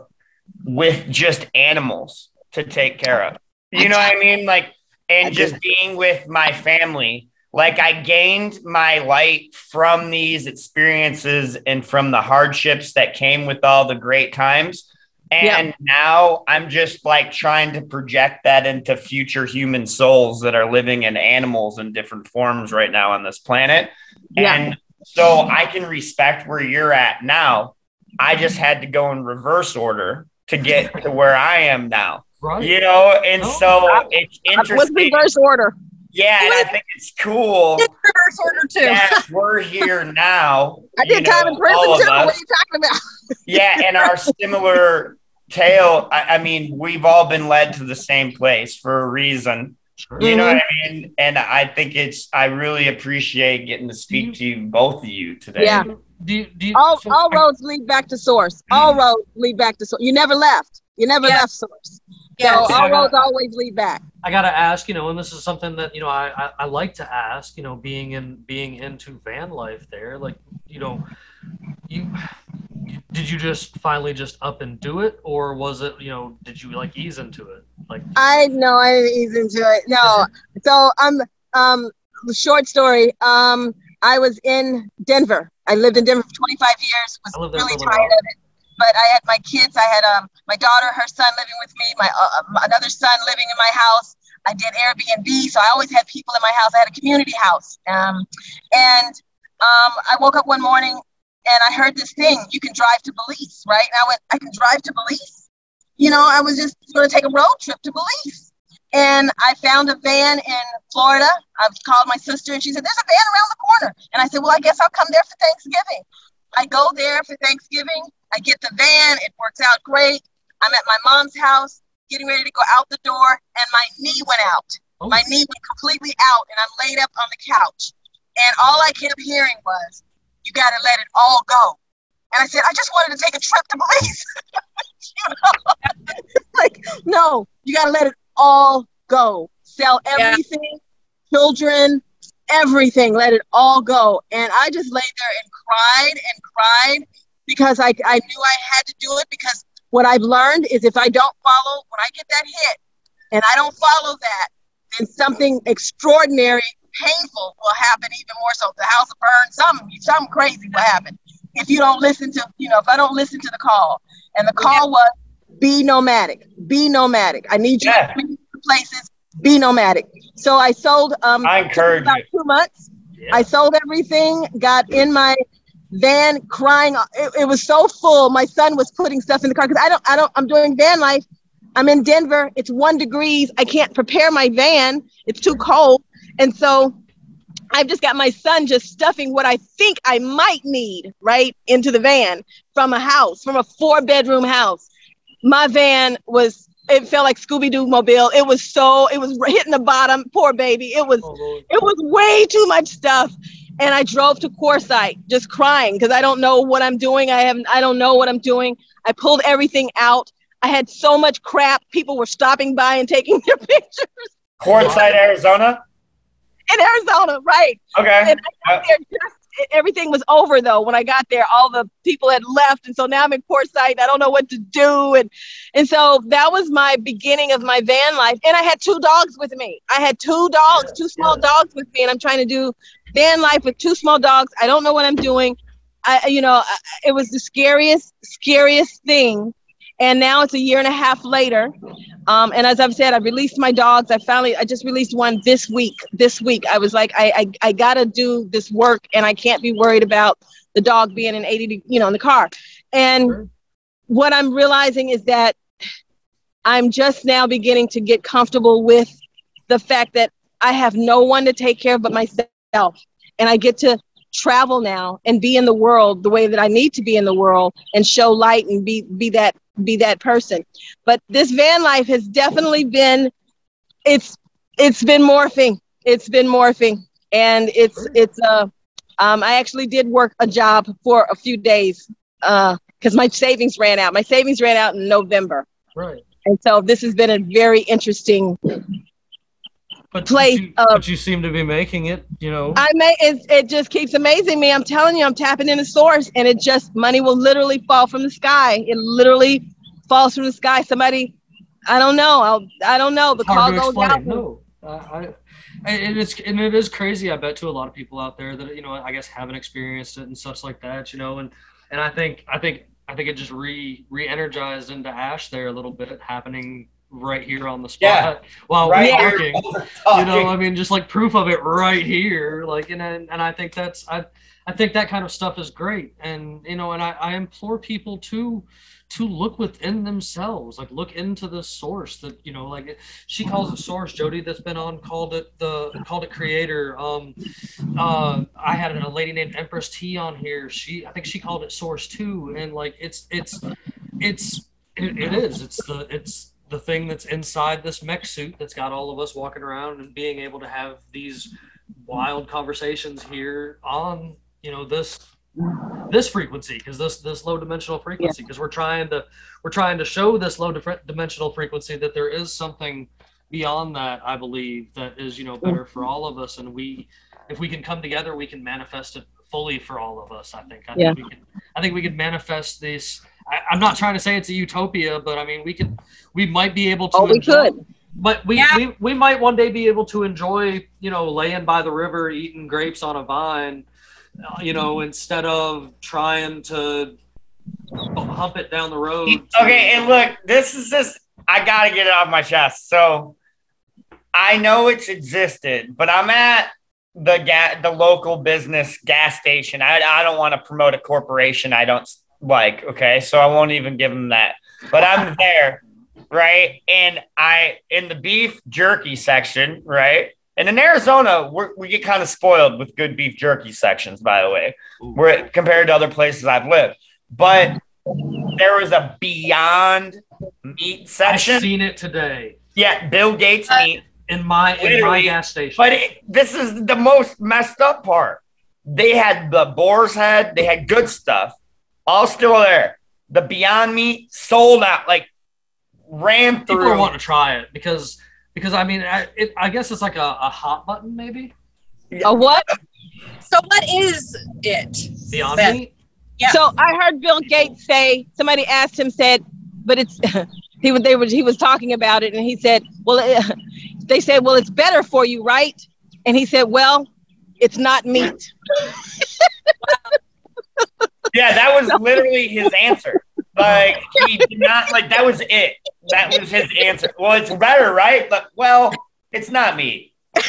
with just animals to take care of. You know what I mean? Like, and just being with my family. Like, I gained my light from these experiences and from the hardships that came with all the great times. And now I'm just like trying to project that into future human souls that are living in animals in different forms right now on this planet. Yeah. And So I can respect where you're at now. I just had to go in reverse order to get to where I am now. Right. You know, and so it's interesting. What's reverse order? Yeah, and I think it's cool. It's reverse order too. That we're here now. I did time in prison too. What are you talking about? Yeah, and our similar tale. I mean, we've all been led to the same place for a reason. Sure. You know what I mean? And I think it's. I really appreciate getting to speak to you, both of you today. Yeah. All roads lead back to source. All roads lead back to source. You never left. You never left source. Yeah, so all roads always lead back. I gotta ask, you know, and this is something that, you know, I like to ask, you know, being into van life there, like, you know, did you just finally just up and do it, or was it, you know, did you like ease into it? Like I didn't ease into it. No. So short story. I was in Denver. I lived in Denver for 25 years. Was really tired of it. But I had my kids. I had my daughter, her son living with me, my another son living in my house. I did Airbnb, so I always had people in my house. I had a community house. I woke up one morning and I heard this thing, you can drive to Belize, right? And I went, I can drive to Belize? You know, I was just going to take a road trip to Belize. And I found a van in Florida. I called my sister and she said, there's a van around the corner. And I said, well, I guess I'll come there for Thanksgiving. I go there for Thanksgiving. I get the van. It works out great. I'm at my mom's house, getting ready to go out the door, and my knee went out. Oh. My knee went completely out, and I'm laid up on the couch. And all I kept hearing was, you got to let it all go. And I said, I just wanted to take a trip to Belize. You know? Like, no, you got to let it all go. Sell everything, children, everything. Let it all go. And I just laid there and cried. Because I knew I had to do it, because what I've learned is if I don't follow, when I get that hit and I don't follow that, then something extraordinary, painful will happen even more so. The house will burn, something crazy will happen. If you don't listen to, you know, if I don't listen to the call. And the call was, be nomadic. I need you to places, be nomadic. So I sold, I encourage about 2 months. Yeah. I sold everything, got in my van crying. It was so full. My son was putting stuff in the car because I'm doing van life. I'm in Denver. It's 1 degree. I can't prepare my van. It's too cold. And so I've just got my son just stuffing what I think I might need right into the van from a house, from a 4-bedroom house. My van was, it felt like Scooby-Doo mobile. It was hitting the bottom. Poor baby. It was way too much stuff. And I drove to Quartzsite just crying because I don't know what I'm doing. I don't know what I'm doing. I pulled everything out. I had so much crap. People were stopping by and taking their pictures. Quartzsite, Arizona? In Arizona, right. Okay. And I got there everything was over, though. When I got there, all the people had left. And so now I'm in Quartzsite and I don't know what to do. And so that was my beginning of my van life. And I had 2 dogs with me. I had 2 dogs, 2 small dogs with me. And I'm trying to do van life with 2 small dogs. I don't know what I'm doing. It was the scariest thing. And now it's 1.5 years later. And as I've said, I've released my dogs. I just released one this week. I was like, I got to do this work and I can't be worried about the dog being in 80, you know, in the car. And what I'm realizing is that I'm just now beginning to get comfortable with the fact that I have no one to take care of but myself. And I get to travel now and be in the world the way that I need to be in the world and show light and be that person. But this van life has definitely been, it's been morphing. And I actually did work a job for a few days because my savings ran out. My savings ran out in November. Right. And so this has been a very interesting But you seem to be making it, you know. It just keeps amazing me. I'm telling you, I'm tapping into source, and it just, money will literally fall from the sky. It literally falls from the sky. Somebody, I don't know. I don't know. The call goes out. No, it is crazy. I bet to a lot of people out there that, you know, I guess haven't experienced it and such like that, you know. And I think it just re-energized into Ash there a little bit, happening right here on the spot while we're working. You know, I mean, just like proof of it right here. Like, and I think that's, I think that kind of stuff is great. And, you know, and I implore people to look within themselves, like look into the source that, you know, like she calls it source. Jody that's been on called it creator. I had a lady named Empress T on here. I think she called it source too. And like, it's the thing that's inside this mech suit that's got all of us walking around and being able to have these wild conversations here on, you know, this frequency, because this low dimensional frequency, because we're trying to show this low dimensional frequency that there is something beyond that, I believe, that is, you know, better for all of us. And if we can come together, we can manifest it fully for all of us. I think we can manifest this. I'm not trying to say it's a utopia, but I mean, we might be able to we might one day be able to enjoy, you know, laying by the river, eating grapes on a vine, you know, instead of trying to hump it down the road. Okay, and look, this is just, I gotta get it off my chest. So I know it's existed, but I'm at the local business gas station. I don't want to promote a corporation. I don't like, okay, so I won't even give them that. But I'm there, right? And I, in the beef jerky section, right? And in Arizona, we get kind of spoiled with good beef jerky sections, by the way, compared to other places I've lived. But there was a Beyond Meat section. I've seen it today. Yeah, Bill Gates meat in my gas station. But this is the most messed up part. They had the boar's head. They had good stuff. All still there. The Beyond Meat sold out, like ran through. People want to try it because I mean, I guess it's like a hot button, maybe. A what? So what is it? Beyond Meat? Yeah. So I heard Bill Gates say, somebody asked him, said, but it's, he was talking about it, and he said, well, they said, well, it's better for you, right? And he said, well, it's not meat. Yeah, that was literally his answer. Like, he did not, like, that was it. That was his answer. Well, it's better, right? But, well, it's not meat. Like,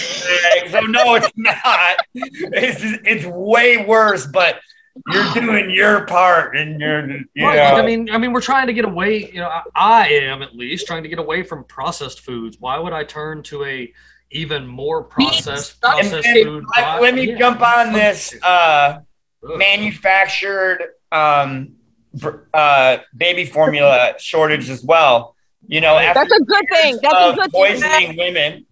so, no, it's not. It's way worse, but you're doing your part. And you know. I mean, we're trying to get away, you know, I am at least trying to get away from processed foods. Why would I turn to a even more processed food? Let me jump on this manufactured baby formula shortage as well. You know, that's a good thing. That's a good poisoning thing.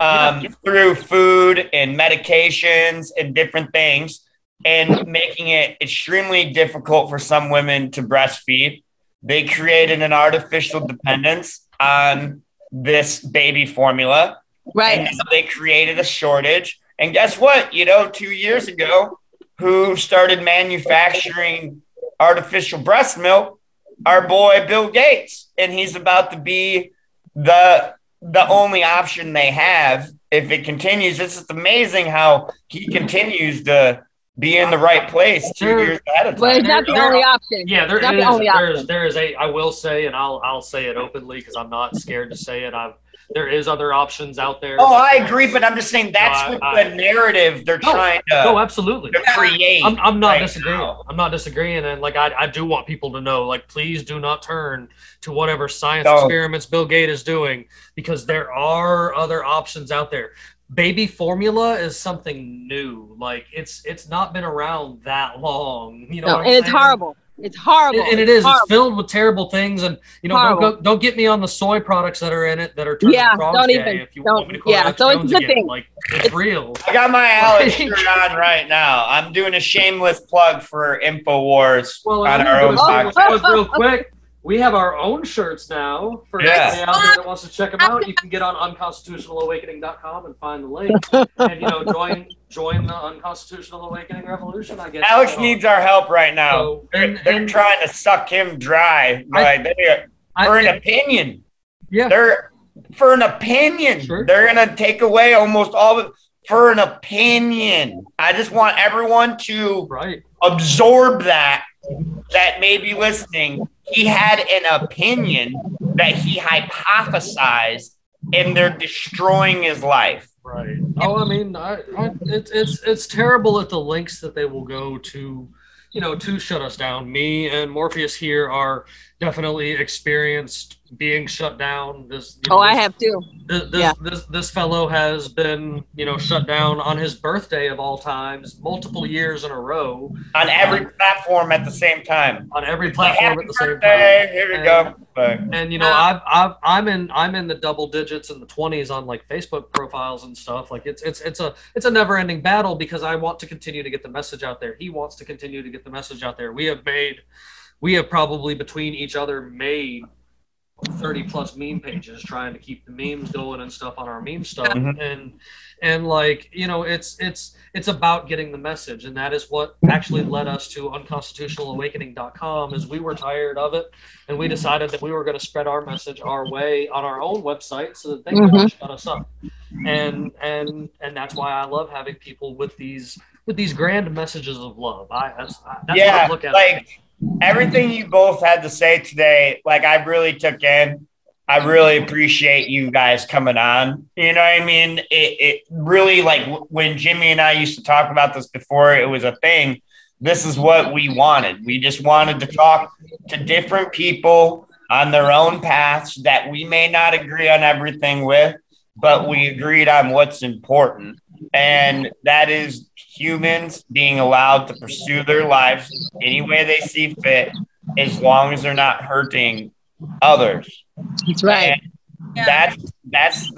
Women through food and medications and different things, and making it extremely difficult for some women to breastfeed. They created an artificial dependence on this baby formula. Right. And so they created a shortage. And guess what? You know, 2 years ago, who started manufacturing artificial breast milk? Our boy Bill Gates. And he's about to be the only option they have if it continues. It's just amazing how he continues to be in the right place 2 years ahead of time. Well, it's not the only option. Yeah, there is I will say, and I'll say it openly because I'm not scared to say it. There is other options out there. Oh, I agree, but I'm just saying that's the narrative they're trying to. No, absolutely. To create. I'm not disagreeing. Now. I'm not disagreeing, and like I do want people to know, like, please do not turn to whatever science experiments Bill Gates is doing, because there are other options out there. Baby formula is something new. Like it's not been around that long. You know, no, and it's horrible. It's horrible. And it is. Horrible. It's filled with terrible things. And, you know, don't get me on the soy products that are in it that are turning frogs don't even, if you want me to call Alex so Jones it's again. Thing. Like, it's real. I got my Alex shirt on right now. I'm doing a shameless plug for InfoWars on our own podcast. Real quick, we have our own shirts now. For anybody out there that wants to check them out, you can get on unconstitutionalawakening.com and find the link. And, you know, join the Unconstitutional Awakening revolution, I guess. Alex needs our help right now. So, they're trying to suck him dry. For an opinion. Sure. They're going to take away almost all of it for an opinion. I just want everyone to absorb that may be listening. He had an opinion that he hypothesized, and they're destroying his life. Right. Oh, I mean, it's terrible at the lengths that they will go to, you know, to shut us down. Me and Morpheus here are definitely experienced being shut down. This, you know, I have too. This fellow has been, you know, shut down on his birthday of all times, multiple years in a row. On every platform at the same time. On every platform at the same time. Here we go. And you know, I'm in the double digits and the 20s on like Facebook profiles and stuff. Like it's a never-ending battle because I want to continue to get the message out there. He wants to continue to get the message out there. We have probably between each other made 30 plus meme pages trying to keep the memes going and stuff on our meme stuff. Mm-hmm. And like, you know, it's about getting the message. And that is what actually led us to unconstitutionalawakening.com is we were tired of it. And we decided that we were going to spread our message our way on our own website so that they mm-hmm. could shut us up. And that's why I love having people with these grand messages of love. That's what I look at. Like, everything you both had to say today, like I really took in. I really appreciate you guys coming on. You know what I mean? It really, like when Jimmy and I used to talk about this before it was a thing, this is what we wanted. We just wanted to talk to different people on their own paths that we may not agree on everything with, but we agreed on what's important. And that is humans being allowed to pursue their lives any way they see fit, as long as they're not hurting others. That's right. Yeah. That's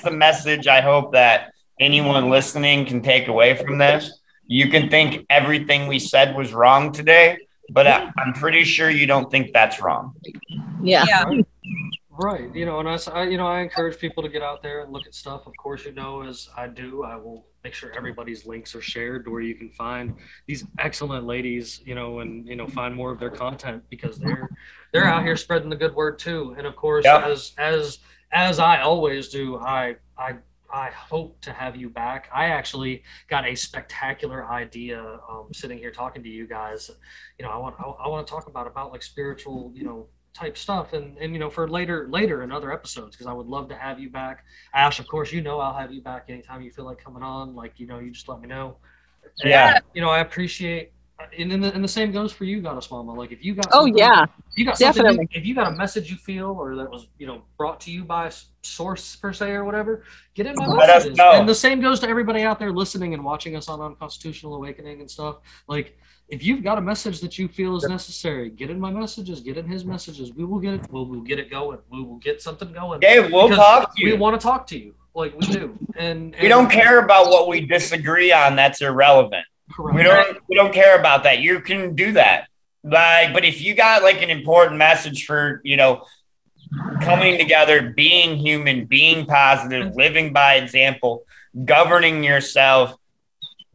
the message I hope that anyone listening can take away from this. You can think everything we said was wrong today, but I'm pretty sure you don't think that's wrong. Yeah. Right. You know, and I encourage people to get out there and look at stuff. Of course, you know, as I do, I will make sure everybody's links are shared where you can find these excellent ladies, you know, and, you know, find more of their content because they're out here spreading the good word too. And of course, as I always do, I hope to have you back. I actually got a spectacular idea sitting here talking to you guys. You know, I want to talk about like spiritual, you know, type stuff and you know, for later in other episodes, because I would love to have you back. Ash, of course, you know, I'll have you back anytime you feel like coming on. Like, you know, you just let me know. And, you know, I appreciate, and the same goes for you, Goddess Mama. Like if you got if you got a message you feel or that was, you know, brought to you by a source per se or whatever, get in my messages. And the same goes to everybody out there listening and watching us on Unconstitutional Awakening and stuff. Like, if you've got a message that you feel is necessary, get in my messages, get in his messages. We will get it. We'll get it going. We will get something going. Yeah, we'll talk to you. We want to talk to you. Like we do. And we don't care about what we disagree on. That's irrelevant. Correct. We don't care about that. You can do that. Like, but if you got like an important message for, you know, coming together, being human, being positive, living by example, governing yourself,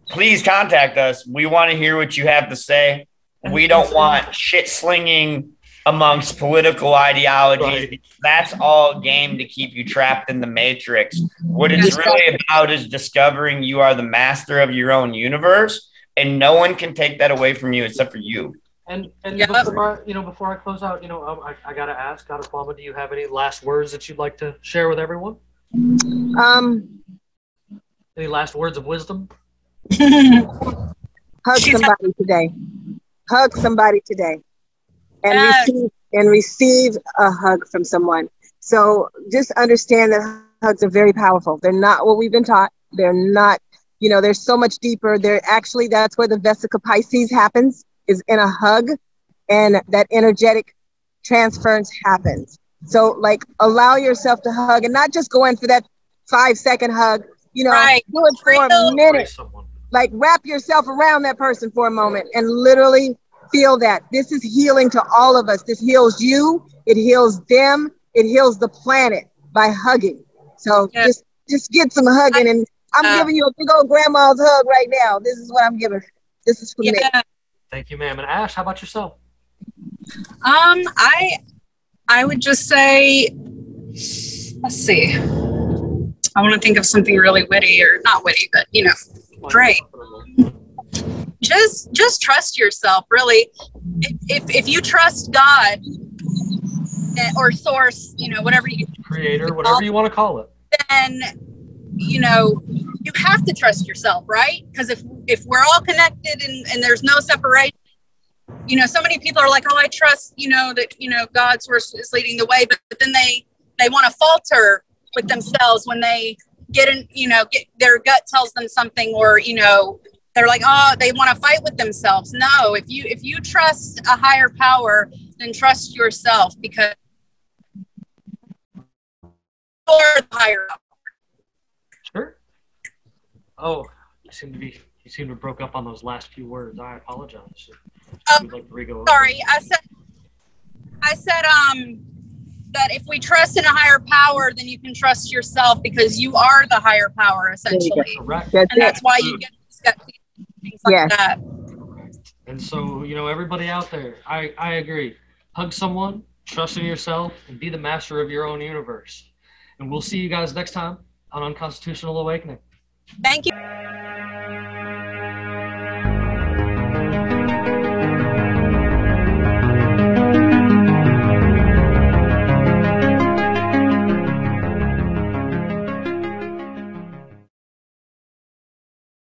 please contact us. We want to hear what you have to say. We don't want shit slinging amongst political ideologies. Right. That's all game to keep you trapped in the Matrix. What it's really about is discovering you are the master of your own universe, and no one can take that away from you except for you. And before I close out, you know, I gotta ask, Goddess Mama, do you have any last words that you'd like to share with everyone? Any last words of wisdom? Hug somebody today and receive a hug from someone. So just understand that hugs are very powerful. They're not what we've been taught. They're not, you know, they're so much deeper. They're actually, that's where the Vesica Pisces happens, is in a hug, and that energetic transference happens. So like allow yourself to hug and not just go in for that 5-second hug, you know, do it for a minute. Like wrap yourself around that person for a moment and literally feel that. This is healing to all of us. This heals you. It heals them. It heals the planet by hugging. So just get some hugging. And I'm giving you a big old grandma's hug right now. This is what I'm giving. This is for me. Thank you, ma'am. And Ash, how about yourself? I would just say, let's see. I want to think of something really witty, or not witty, but, you know, great. Just trust yourself, really. If you trust God, that, or source, you know, whatever you creator, whatever you want to call it, then, you know, you have to trust yourself, right? Because if we're all connected and there's no separation, you know, so many people are like, oh, I trust, you know, that, you know, God's source is leading the way, but then they want to falter with themselves when they get in, you know, get their gut tells them something, or, you know, they're like, oh, they want to fight with themselves. No, if you trust a higher power, then trust yourself, because you're the higher power. Sure. Oh, you seem to have broke up on those last few words. I apologize. Sorry, I said that if we trust in a higher power, then you can trust yourself, because you are the higher power, essentially. Correct. And that's why you get these gut feelings like that. Correct. And so, you know, everybody out there, I agree. Hug someone, trust in yourself, and be the master of your own universe. And we'll see you guys next time on Unconstitutional Awakening. Thank you.